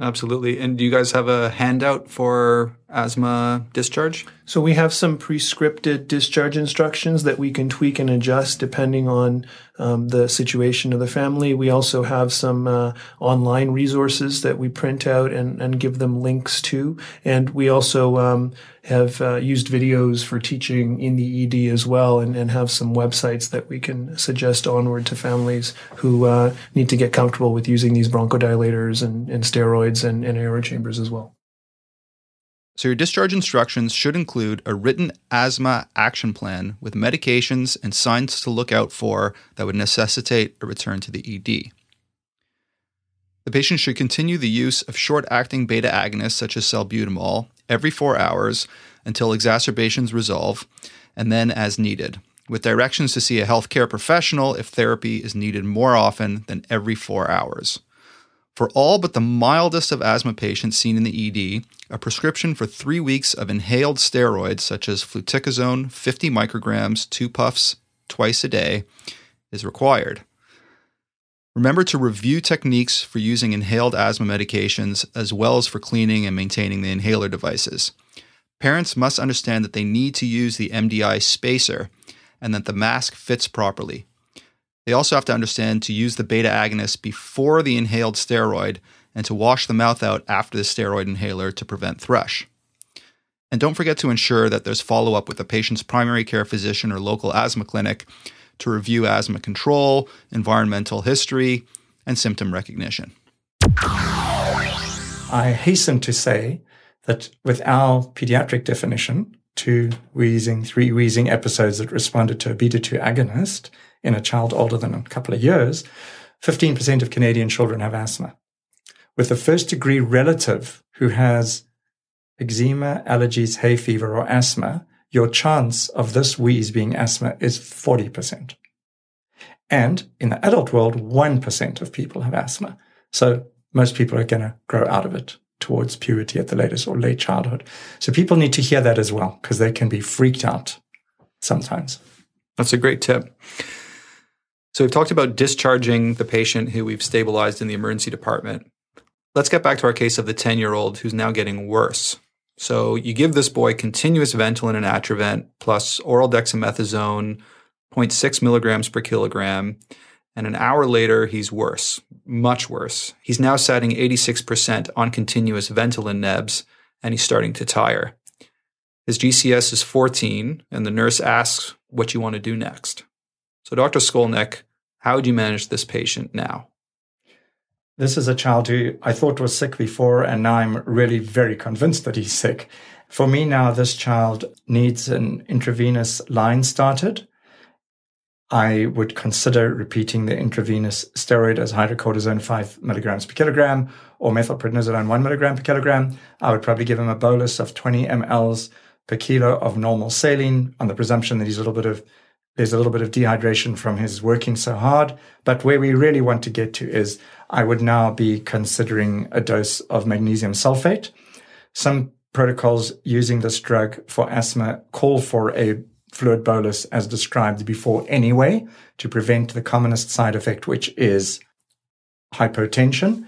Absolutely. And do you guys have a handout for asthma discharge? So we have some pre-scripted discharge instructions that we can tweak and adjust depending on the situation of the family. We also have some online resources that we print out and give them links to. And we also have used videos for teaching in the ED as well, and have some websites that we can suggest onward to families who need to get comfortable with using these bronchodilators and steroids and aero chambers as well. So your discharge instructions should include a written asthma action plan with medications and signs to look out for that would necessitate a return to the ED. The patient should continue the use of short-acting beta agonists such as salbutamol every 4 hours until exacerbations resolve, and then as needed, with directions to see a healthcare professional if therapy is needed more often than every 4 hours. For all but the mildest of asthma patients seen in the ED, a prescription for 3 weeks of inhaled steroids such as fluticasone, 50 micrograms, 2 puffs, twice a day, is required. Remember to review techniques for using inhaled asthma medications as well as for cleaning and maintaining the inhaler devices. Parents must understand that they need to use the MDI spacer and that the mask fits properly. They also have to understand to use the beta agonist before the inhaled steroid and to wash the mouth out after the steroid inhaler to prevent thrush. And don't forget to ensure that there's follow-up with the patient's primary care physician or local asthma clinic to review asthma control, environmental history, and symptom recognition. I hasten to say that with our pediatric definition, 3 wheezing episodes that responded to a beta 2 agonist in a child older than a couple of years, 15% of Canadian children have asthma. With a first degree relative who has eczema, allergies, hay fever, or asthma, your chance of this wheeze being asthma is 40%. And in the adult world, 1% of people have asthma. So most people are going to grow out of it towards puberty at the latest or late childhood. So people need to hear that as well because they can be freaked out sometimes. That's a great tip. So we've talked about discharging the patient who we've stabilized in the emergency department. Let's get back to our case of the 10-year-old who's now getting worse. So you give this boy continuous Ventolin and Atrovent plus oral dexamethasone, 0.6 milligrams per kilogram, and an hour later he's worse, much worse. He's now sitting 86% on continuous Ventolin nebs, and he's starting to tire. His GCS is 14, and the nurse asks what you want to do next. So Dr. Scolnik, how would you manage this patient now? This is a child who I thought was sick before, and now I'm really very convinced that he's sick. For me now, this child needs an intravenous line started. I would consider repeating the intravenous steroid as hydrocortisone 5 milligrams per kilogram or methylprednisolone 1 milligram per kilogram. I would probably give him a bolus of 20 mLs per kilo of normal saline on the presumption that there's a little bit of dehydration from his working so hard. But where we really want to get to is I would now be considering a dose of magnesium sulfate. Some protocols using this drug for asthma call for a fluid bolus as described before anyway to prevent the commonest side effect, which is hypotension.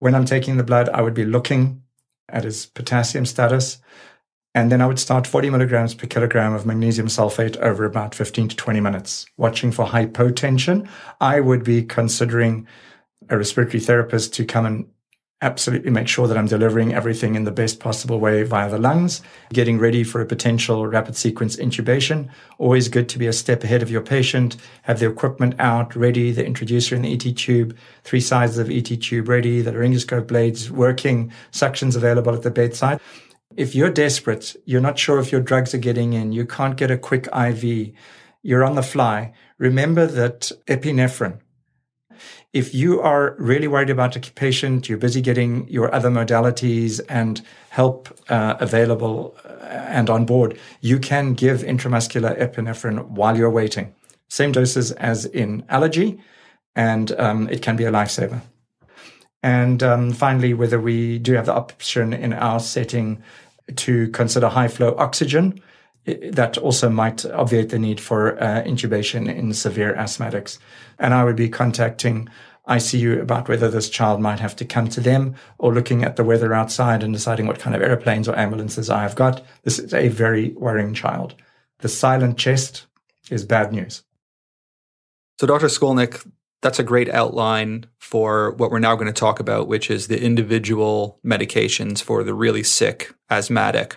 When I'm taking the blood, I would be looking at his potassium status. And then I would start 40 milligrams per kilogram of magnesium sulfate over about 15 to 20 minutes, watching for hypotension. I would be considering a respiratory therapist to come and absolutely make sure that I'm delivering everything in the best possible way via the lungs, getting ready for a potential rapid sequence intubation. Always good to be a step ahead of your patient, have the equipment out ready, the introducer in the ET tube, 3 sizes of ET tube ready, the laryngoscope blades working, suctions available at the bedside. If you're desperate, you're not sure if your drugs are getting in, you can't get a quick IV, you're on the fly, remember that epinephrine. If you are really worried about a patient, you're busy getting your other modalities and help available and on board, you can give intramuscular epinephrine while you're waiting. Same doses as in allergy, and it can be a lifesaver. And finally, whether we do have the option in our setting to consider high-flow oxygen, that also might obviate the need for intubation in severe asthmatics. And I would be contacting ICU about whether this child might have to come to them or looking at the weather outside and deciding what kind of airplanes or ambulances I have got. This is a very worrying child. The silent chest is bad news. So Dr. Scolnik, that's a great outline for what we're now going to talk about, which is the individual medications for the really sick asthmatic.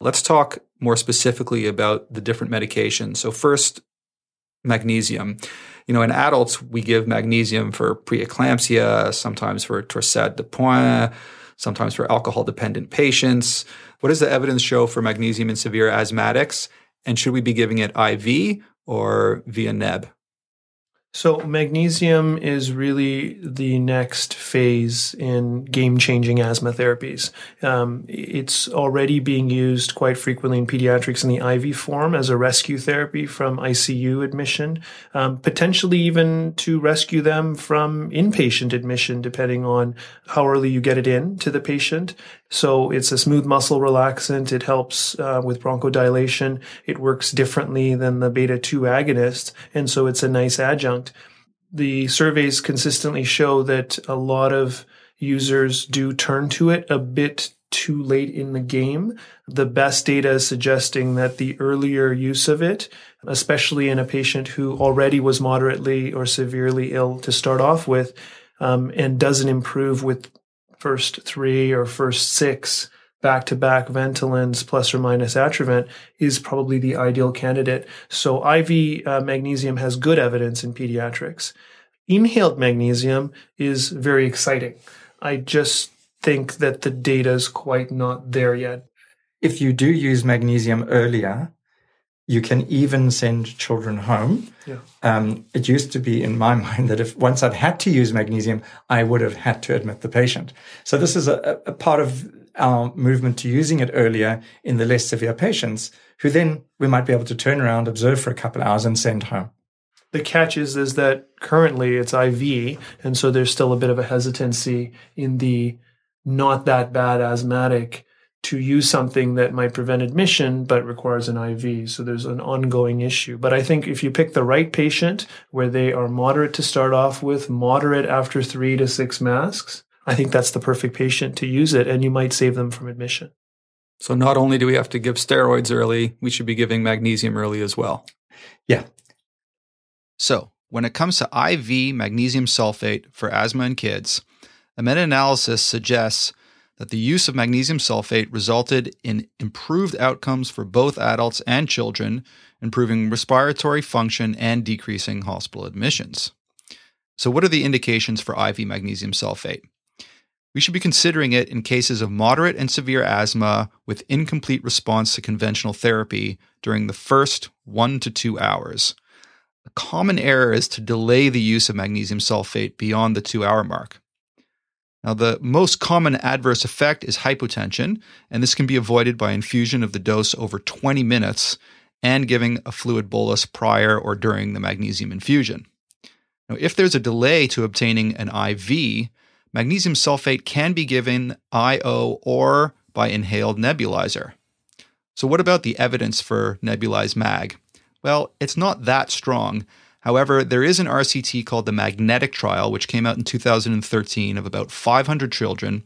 Let's talk more specifically about the different medications. So first, magnesium. In adults, we give magnesium for preeclampsia, sometimes for torsade de pointes, sometimes for alcohol-dependent patients. What does the evidence show for magnesium in severe asthmatics? And should we be giving it IV or via NEB? So magnesium is really the next phase in game-changing asthma therapies. It's already being used quite frequently in pediatrics in the IV form as a rescue therapy from ICU admission, potentially even to rescue them from inpatient admission, depending on how early you get it in to the patient. So it's a smooth muscle relaxant. It helps with bronchodilation. It works differently than the beta-2 agonist, and so it's a nice adjunct. the surveys consistently show that a lot of users do turn to it a bit too late in the game. The best data is suggesting that the earlier use of it, especially in a patient who already was moderately or severely ill to start off with, and doesn't improve with first 3 or first 6 back-to-back Ventolins plus or minus Atrovent, is probably the ideal candidate. So IV magnesium has good evidence in pediatrics. Inhaled magnesium is very exciting. I just think that the data is quite not there yet. If you do use magnesium earlier, you can even send children home. Yeah. It used to be in my mind that if once I've had to use magnesium, I would have had to admit the patient. So this is a part of our movement to using it earlier in the less severe patients, who then we might be able to turn around, observe for a couple of hours, and send home. The catch is that currently it's IV, and so there's still a bit of a hesitancy in the not that bad asthmatic to use something that might prevent admission but requires an IV. So there's an ongoing issue. But I think if you pick the right patient where they are moderate to start off with, moderate after 3 to 6 masks, I think that's the perfect patient to use it, and you might save them from admission. So not only do we have to give steroids early, we should be giving magnesium early as well. Yeah. So when it comes to IV magnesium sulfate for asthma in kids, a meta-analysis suggests that the use of magnesium sulfate resulted in improved outcomes for both adults and children, improving respiratory function and decreasing hospital admissions. So what are the indications for IV magnesium sulfate? We should be considering it in cases of moderate and severe asthma with incomplete response to conventional therapy during the first 1 to 2 hours. A common error is to delay the use of magnesium sulfate beyond the 2-hour mark. Now, the most common adverse effect is hypotension, and this can be avoided by infusion of the dose over 20 minutes and giving a fluid bolus prior or during the magnesium infusion. Now, if there's a delay to obtaining an IV, magnesium sulfate can be given IO or by inhaled nebulizer. So what about the evidence for nebulized MAG? Well, it's not that strong. However, there is an RCT called the MAGNETIC trial, which came out in 2013 of about 500 children,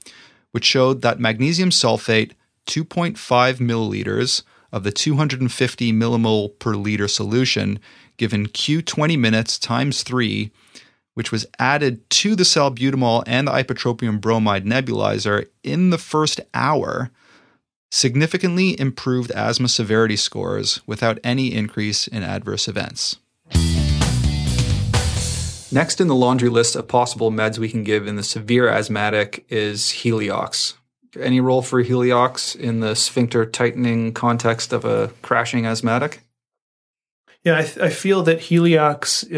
which showed that magnesium sulfate, 2.5 milliliters of the 250 millimole per liter solution, given Q20 minutes times 3, which was added to the salbutamol and the ipratropium bromide nebulizer in the first hour, significantly improved asthma severity scores without any increase in adverse events. Next in the laundry list of possible meds we can give in the severe asthmatic is Heliox. Any role for Heliox in the sphincter tightening context of a crashing asthmatic? Yeah, I feel that Heliox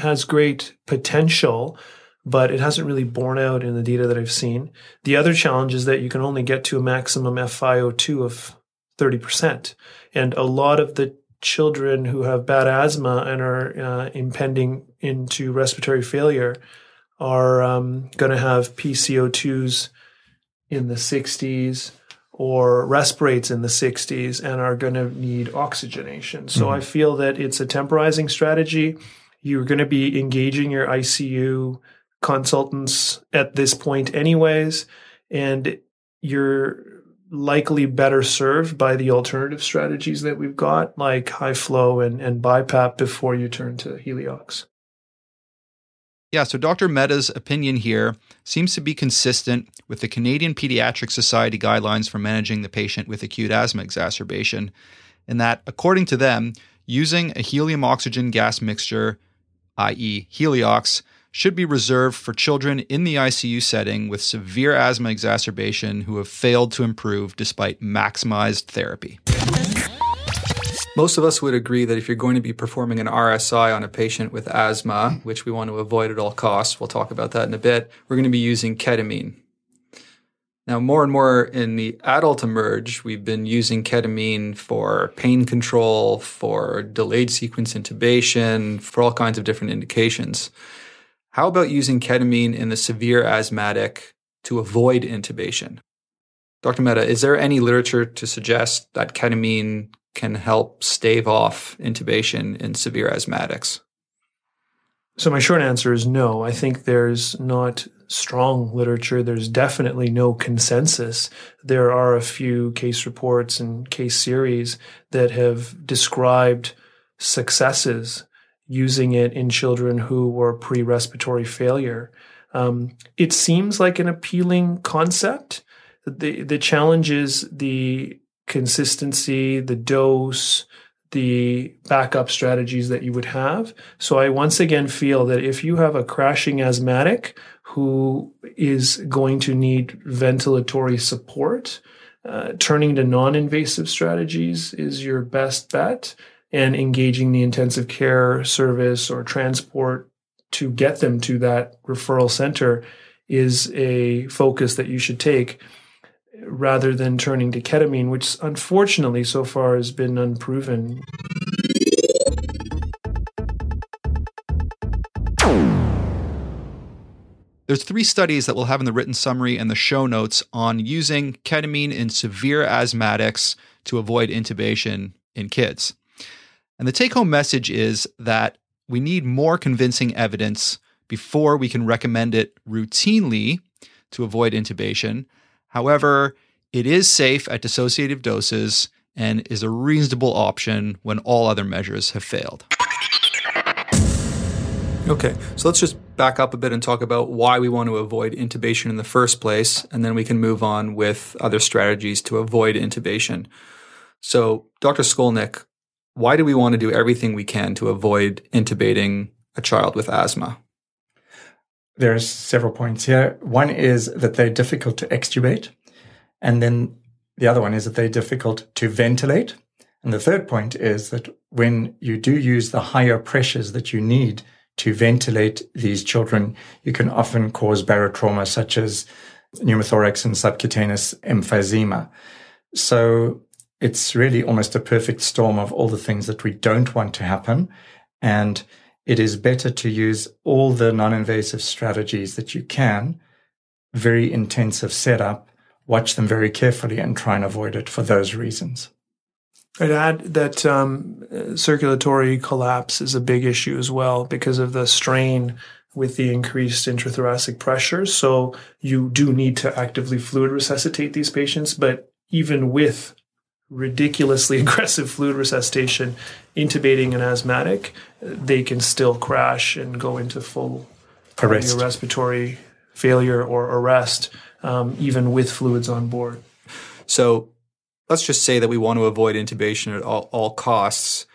has great potential, but it hasn't really borne out in the data that I've seen. The other challenge is that you can only get to a maximum FiO2 of 30%. And a lot of the children who have bad asthma and are impending into respiratory failure are going to have PCO2s in the 60s, or respirates in the 60s, and are going to need oxygenation. So I feel that it's a temporizing strategy. You're going to be engaging your ICU consultants at this point anyways, and you're likely better served by the alternative strategies that we've got, like high flow and BiPAP, before you turn to Heliox. Yeah, so Dr. Mehta's opinion here seems to be consistent with the Canadian Pediatric Society guidelines for managing the patient with acute asthma exacerbation, in that, according to them, using a helium-oxygen gas mixture, i.e. Heliox, should be reserved for children in the ICU setting with severe asthma exacerbation who have failed to improve despite maximized therapy. Most of us would agree that if you're going to be performing an RSI on a patient with asthma, which we want to avoid at all costs, we'll talk about that in a bit, we're going to be using ketamine. Now, more and more in the adult emerge, we've been using ketamine for pain control, for delayed sequence intubation, for all kinds of different indications. How about using ketamine in the severe asthmatic to avoid intubation? Dr. Mehta, is there any literature to suggest that ketamine can help stave off intubation in severe asthmatics? So my short answer is no. I think there's not strong literature. There's definitely no consensus. There are a few case reports and case series that have described successes using it in children who were pre-respiratory failure. It seems like an appealing concept. The challenge is the consistency, the dose, the backup strategies that you would have. So I once again feel that if you have a crashing asthmatic who is going to need ventilatory support, turning to non-invasive strategies is your best bet, and engaging the intensive care service or transport to get them to that referral center is a focus that you should take, rather than turning to ketamine, which unfortunately so far has been unproven. There's three studies that we'll have in the written summary and the show notes on using ketamine in severe asthmatics to avoid intubation in kids. And the take-home message is that we need more convincing evidence before we can recommend it routinely to avoid intubation. However, it is safe at dissociative doses and is a reasonable option when all other measures have failed. Okay, so let's just back up a bit and talk about why we want to avoid intubation in the first place, and then we can move on with other strategies to avoid intubation. So, Dr. Scolnik, why do we want to do everything we can to avoid intubating a child with asthma? There's several points here. One is that they're difficult to extubate. And then the other one is that they're difficult to ventilate. And the third point is that when you do use the higher pressures that you need to ventilate these children, you can often cause barotrauma such as pneumothorax and subcutaneous emphysema. So it's really almost a perfect storm of all the things that we don't want to happen. And it is better to use all the non-invasive strategies that you can, very intensive setup, watch them very carefully and try and avoid it for those reasons. I'd add that circulatory collapse is a big issue as well because of the strain with the increased intrathoracic pressure. So you do need to actively fluid resuscitate these patients, but even with ridiculously aggressive fluid resuscitation, intubating an asthmatic, they can still crash and go into full respiratory failure or arrest, even with fluids on board. So let's just say that we want to avoid intubation at all costs.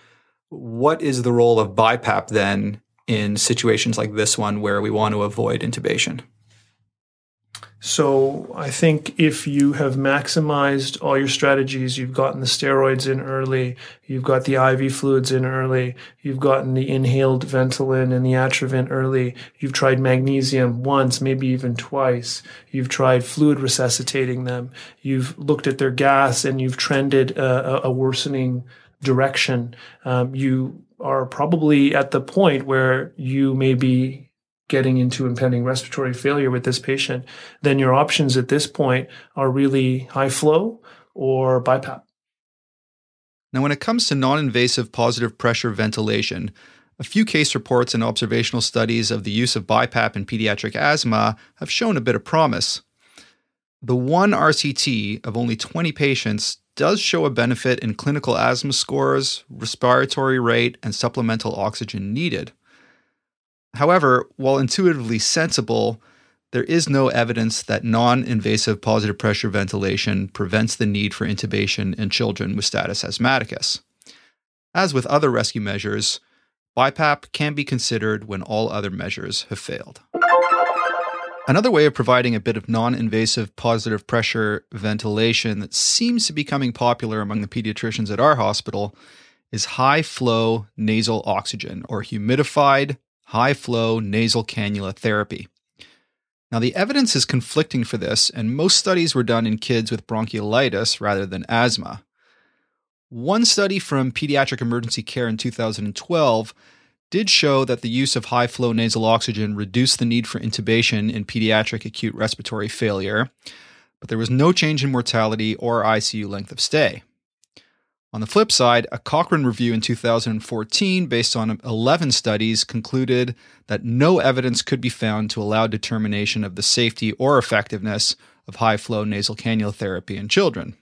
What is the role of BiPAP then in situations like this one where we want to avoid intubation? So I think if you have maximized all your strategies, you've gotten the steroids in early, you've got the IV fluids in early, you've gotten the inhaled Ventolin and the Atrovent early, you've tried magnesium once, maybe even twice, you've tried fluid resuscitating them, you've looked at their gas and you've trended a worsening direction, you are probably at the point where you may be getting into impending respiratory failure with this patient, then your options at this point are really high flow or BiPAP. Now, when it comes to non-invasive positive pressure ventilation, a few case reports and observational studies of the use of BiPAP in pediatric asthma have shown a bit of promise. The one RCT of only 20 patients does show a benefit in clinical asthma scores, respiratory rate, and supplemental oxygen needed. However, while intuitively sensible, there is no evidence that non-invasive positive pressure ventilation prevents the need for intubation in children with status asthmaticus. As with other rescue measures, BiPAP can be considered when all other measures have failed. Another way of providing a bit of non-invasive positive pressure ventilation that seems to be becoming popular among the pediatricians at our hospital is high-flow nasal oxygen, or humidified high-flow nasal cannula therapy. Now, the evidence is conflicting for this, and most studies were done in kids with bronchiolitis rather than asthma. One study from Pediatric Emergency Care in 2012 did show that the use of high-flow nasal oxygen reduced the need for intubation in pediatric acute respiratory failure, but there was no change in mortality or ICU length of stay. On the flip side, a Cochrane review in 2014, based on 11 studies, concluded that no evidence could be found to allow determination of the safety or effectiveness of high-flow nasal cannula therapy in children.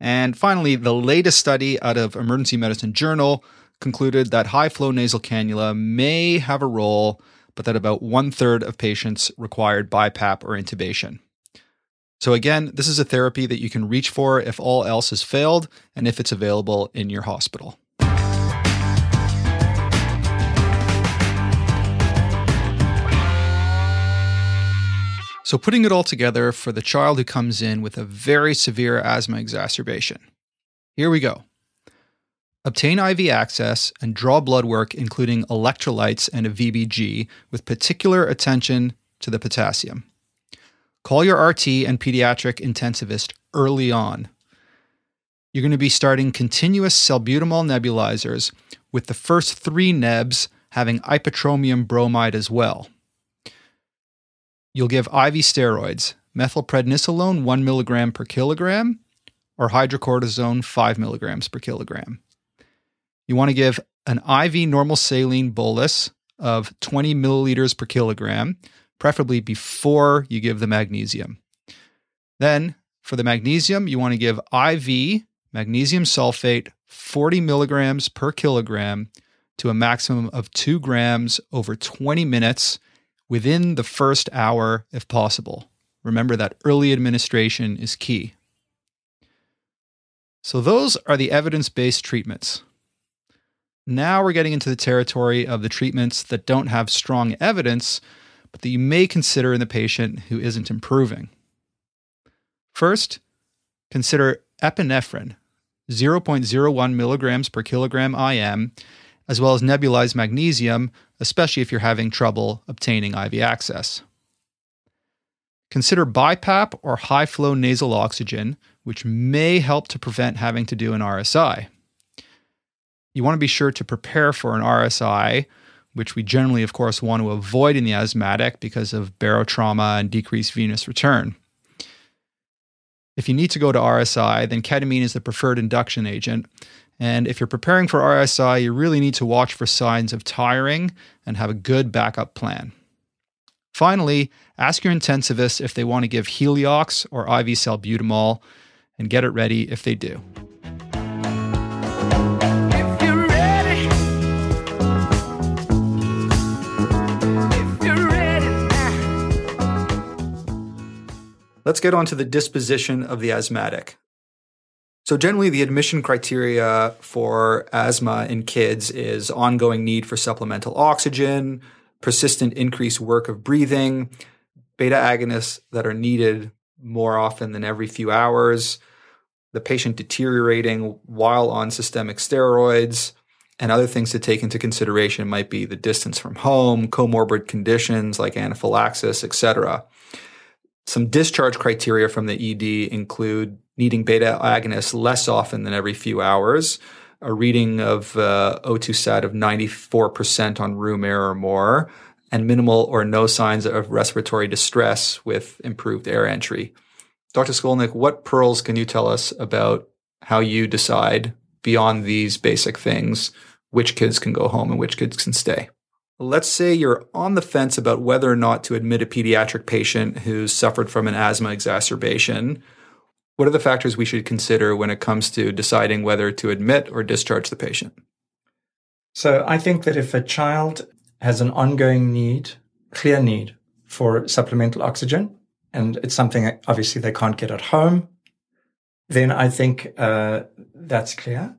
And finally, the latest study out of Emergency Medicine Journal concluded that high-flow nasal cannula may have a role, but that about one-third of patients required BiPAP or intubation. So again, this is a therapy that you can reach for if all else has failed and if it's available in your hospital. So putting it all together for the child who comes in with a very severe asthma exacerbation. Here we go. Obtain IV access and draw blood work, including electrolytes and a VBG, with particular attention to the potassium. Call your RT and pediatric intensivist early on. You're going to be starting continuous salbutamol nebulizers, with the first 3 nebs having ipratropium bromide as well. You'll give IV steroids, methylprednisolone 1 mg per kilogram or hydrocortisone 5 mg per kilogram. You want to give an IV normal saline bolus of 20 milliliters per kilogram, preferably before you give the magnesium. Then, for the magnesium, you want to give IV magnesium sulfate 40 milligrams per kilogram to a maximum of 2 grams over 20 minutes within the first hour if possible. Remember that early administration is key. So those are the evidence-based treatments. Now we're getting into the territory of the treatments that don't have strong evidence, but that you may consider in the patient who isn't improving. First, consider epinephrine, 0.01 milligrams per kilogram IM, as well as nebulized magnesium, especially if you're having trouble obtaining IV access. Consider BiPAP or high-flow nasal oxygen, which may help to prevent having to do an RSI. You want to be sure to prepare for an RSI, which we generally, of course, want to avoid in the asthmatic because of barotrauma and decreased venous return. If you need to go to RSI, then ketamine is the preferred induction agent. And if you're preparing for RSI, you really need to watch for signs of tiring and have a good backup plan. Finally, ask your intensivist if they want to give Heliox or IV salbutamol, and get it ready if they do. Let's get on to the disposition of the asthmatic. So generally, the admission criteria for asthma in kids is ongoing need for supplemental oxygen, persistent increased work of breathing, beta agonists that are needed more often than every few hours, the patient deteriorating while on systemic steroids, and other things to take into consideration might be the distance from home, comorbid conditions like anaphylaxis, etc. Some discharge criteria from the ED include needing beta agonists less often than every few hours, a reading of O2 sat of 94% on room air or more, and minimal or no signs of respiratory distress with improved air entry. Dr. Scolnik, what pearls can you tell us about how you decide, beyond these basic things, which kids can go home and which kids can stay? Let's say you're on the fence about whether or not to admit a pediatric patient who's suffered from an asthma exacerbation. What are the factors we should consider when it comes to deciding whether to admit or discharge the patient? So I think that if a child has an ongoing need, clear need for supplemental oxygen, and it's something that obviously they can't get at home, then I think that's clear.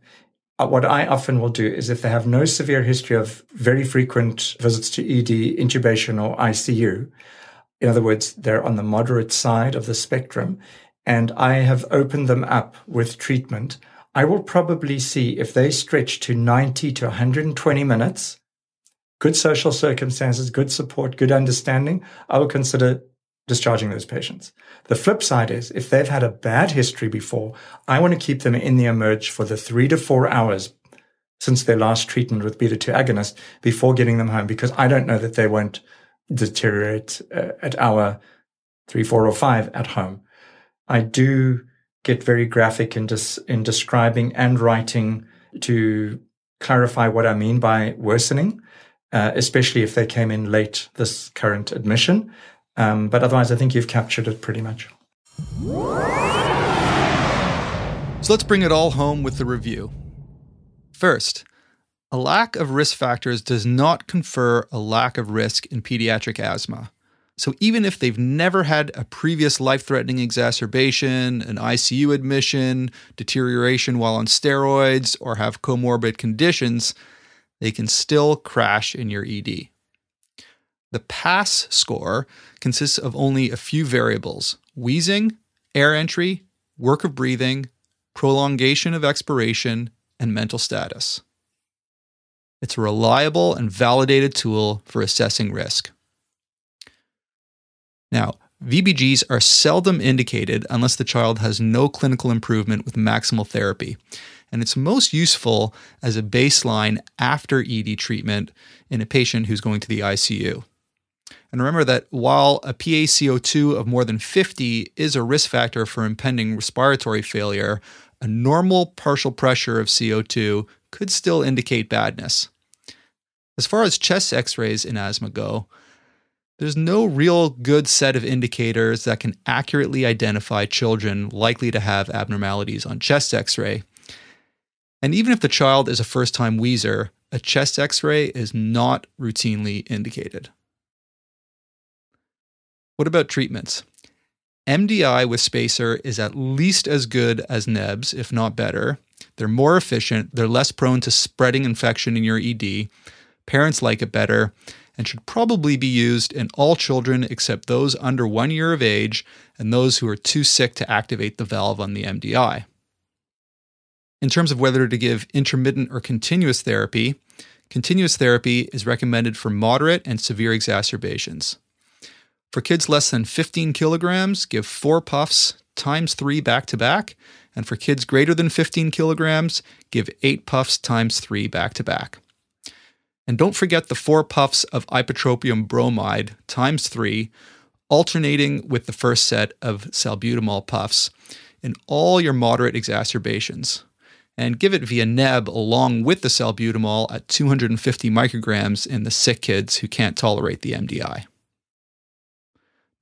What I often will do is if they have no severe history of very frequent visits to ED, intubation, or ICU, in other words, they're on the moderate side of the spectrum, and I have opened them up with treatment, I will probably see if they stretch to 90 to 120 minutes, good social circumstances, good support, good understanding, I will consider discharging those patients. The flip side is if they've had a bad history before, I want to keep them in the emerge for the 3 to 4 hours since their last treatment with beta-2 agonist before getting them home, because I don't know that they won't deteriorate at hour 3, 4, or 5 at home. I do get very graphic in describing and writing to clarify what I mean by worsening, especially if they came in late this current admission. But otherwise, I think you've captured it pretty much. So let's bring it all home with the review. First, a lack of risk factors does not confer a lack of risk in pediatric asthma. So even if they've never had a previous life-threatening exacerbation, an ICU admission, deterioration while on steroids, or have comorbid conditions, they can still crash in your ED. The PASS score consists of only a few variables: wheezing, air entry, work of breathing, prolongation of expiration, and mental status. It's a reliable and validated tool for assessing risk. Now, VBGs are seldom indicated unless the child has no clinical improvement with maximal therapy, and it's most useful as a baseline after ED treatment in a patient who's going to the ICU. And remember that while a PaCO2 of more than 50 is a risk factor for impending respiratory failure, a normal partial pressure of CO2 could still indicate badness. As far as chest x-rays in asthma go, there's no real good set of indicators that can accurately identify children likely to have abnormalities on chest x-ray. And even if the child is a first-time wheezer, a chest x-ray is not routinely indicated. What about treatments? MDI with spacer is at least as good as NEBs, if not better. They're more efficient, they're less prone to spreading infection in your ED, parents like it better, and should probably be used in all children except those under 1 year of age and those who are too sick to activate the valve on the MDI. In terms of whether to give intermittent or continuous therapy is recommended for moderate and severe exacerbations. For kids less than 15 kilograms, give 4 puffs times 3 back-to-back, and for kids greater than 15 kilograms, give 8 puffs times 3 back-to-back. And don't forget the 4 puffs of ipratropium bromide ×3, alternating with the first set of salbutamol puffs in all your moderate exacerbations. And give it via NEB along with the salbutamol at 250 micrograms in the sick kids who can't tolerate the MDI.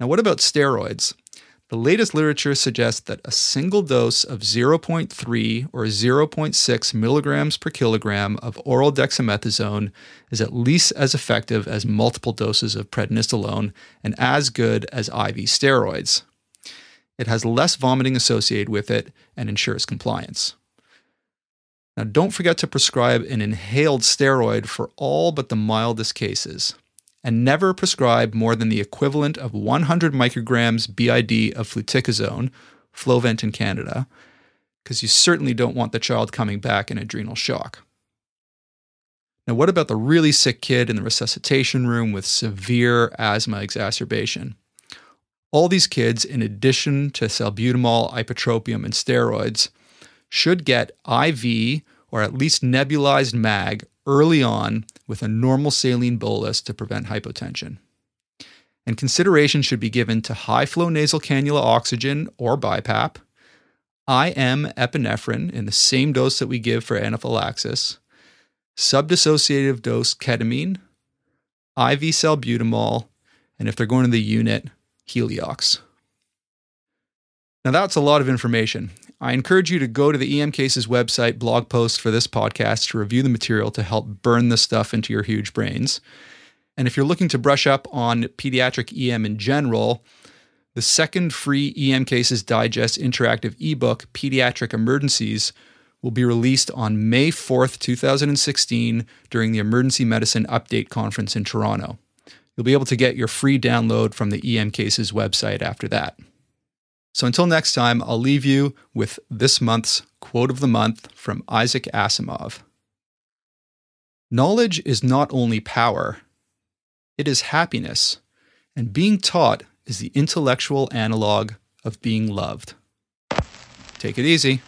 Now, what about steroids? The latest literature suggests that a single dose of 0.3 or 0.6 milligrams per kilogram of oral dexamethasone is at least as effective as multiple doses of prednisolone and as good as IV steroids. It has less vomiting associated with it and ensures compliance. Now, don't forget to prescribe an inhaled steroid for all but the mildest cases, and never prescribe more than the equivalent of 100 micrograms BID of fluticasone, Flovent in Canada, because you certainly don't want the child coming back in adrenal shock. Now, what about the really sick kid in the resuscitation room with severe asthma exacerbation? All these kids, in addition to salbutamol, ipratropium, and steroids, should get IV or at least nebulized MAG early on with a normal saline bolus to prevent hypotension. And consideration should be given to high-flow nasal cannula oxygen or BiPAP, IM epinephrine in the same dose that we give for anaphylaxis, subdissociative dose ketamine, IV salbutamol, and if they're going to the unit, Heliox. Now that's a lot of information. I encourage you to go to the EM Cases website blog post for this podcast to review the material to help burn this stuff into your huge brains. And if you're looking to brush up on pediatric EM in general, the second free EM Cases Digest interactive ebook, Pediatric Emergencies, will be released on May 4th, 2016 during the Emergency Medicine Update Conference in Toronto. You'll be able to get your free download from the EM Cases website after that. So until next time, I'll leave you with this month's quote of the month from Isaac Asimov. Knowledge is not only power, it is happiness, and being taught is the intellectual analog of being loved. Take it easy.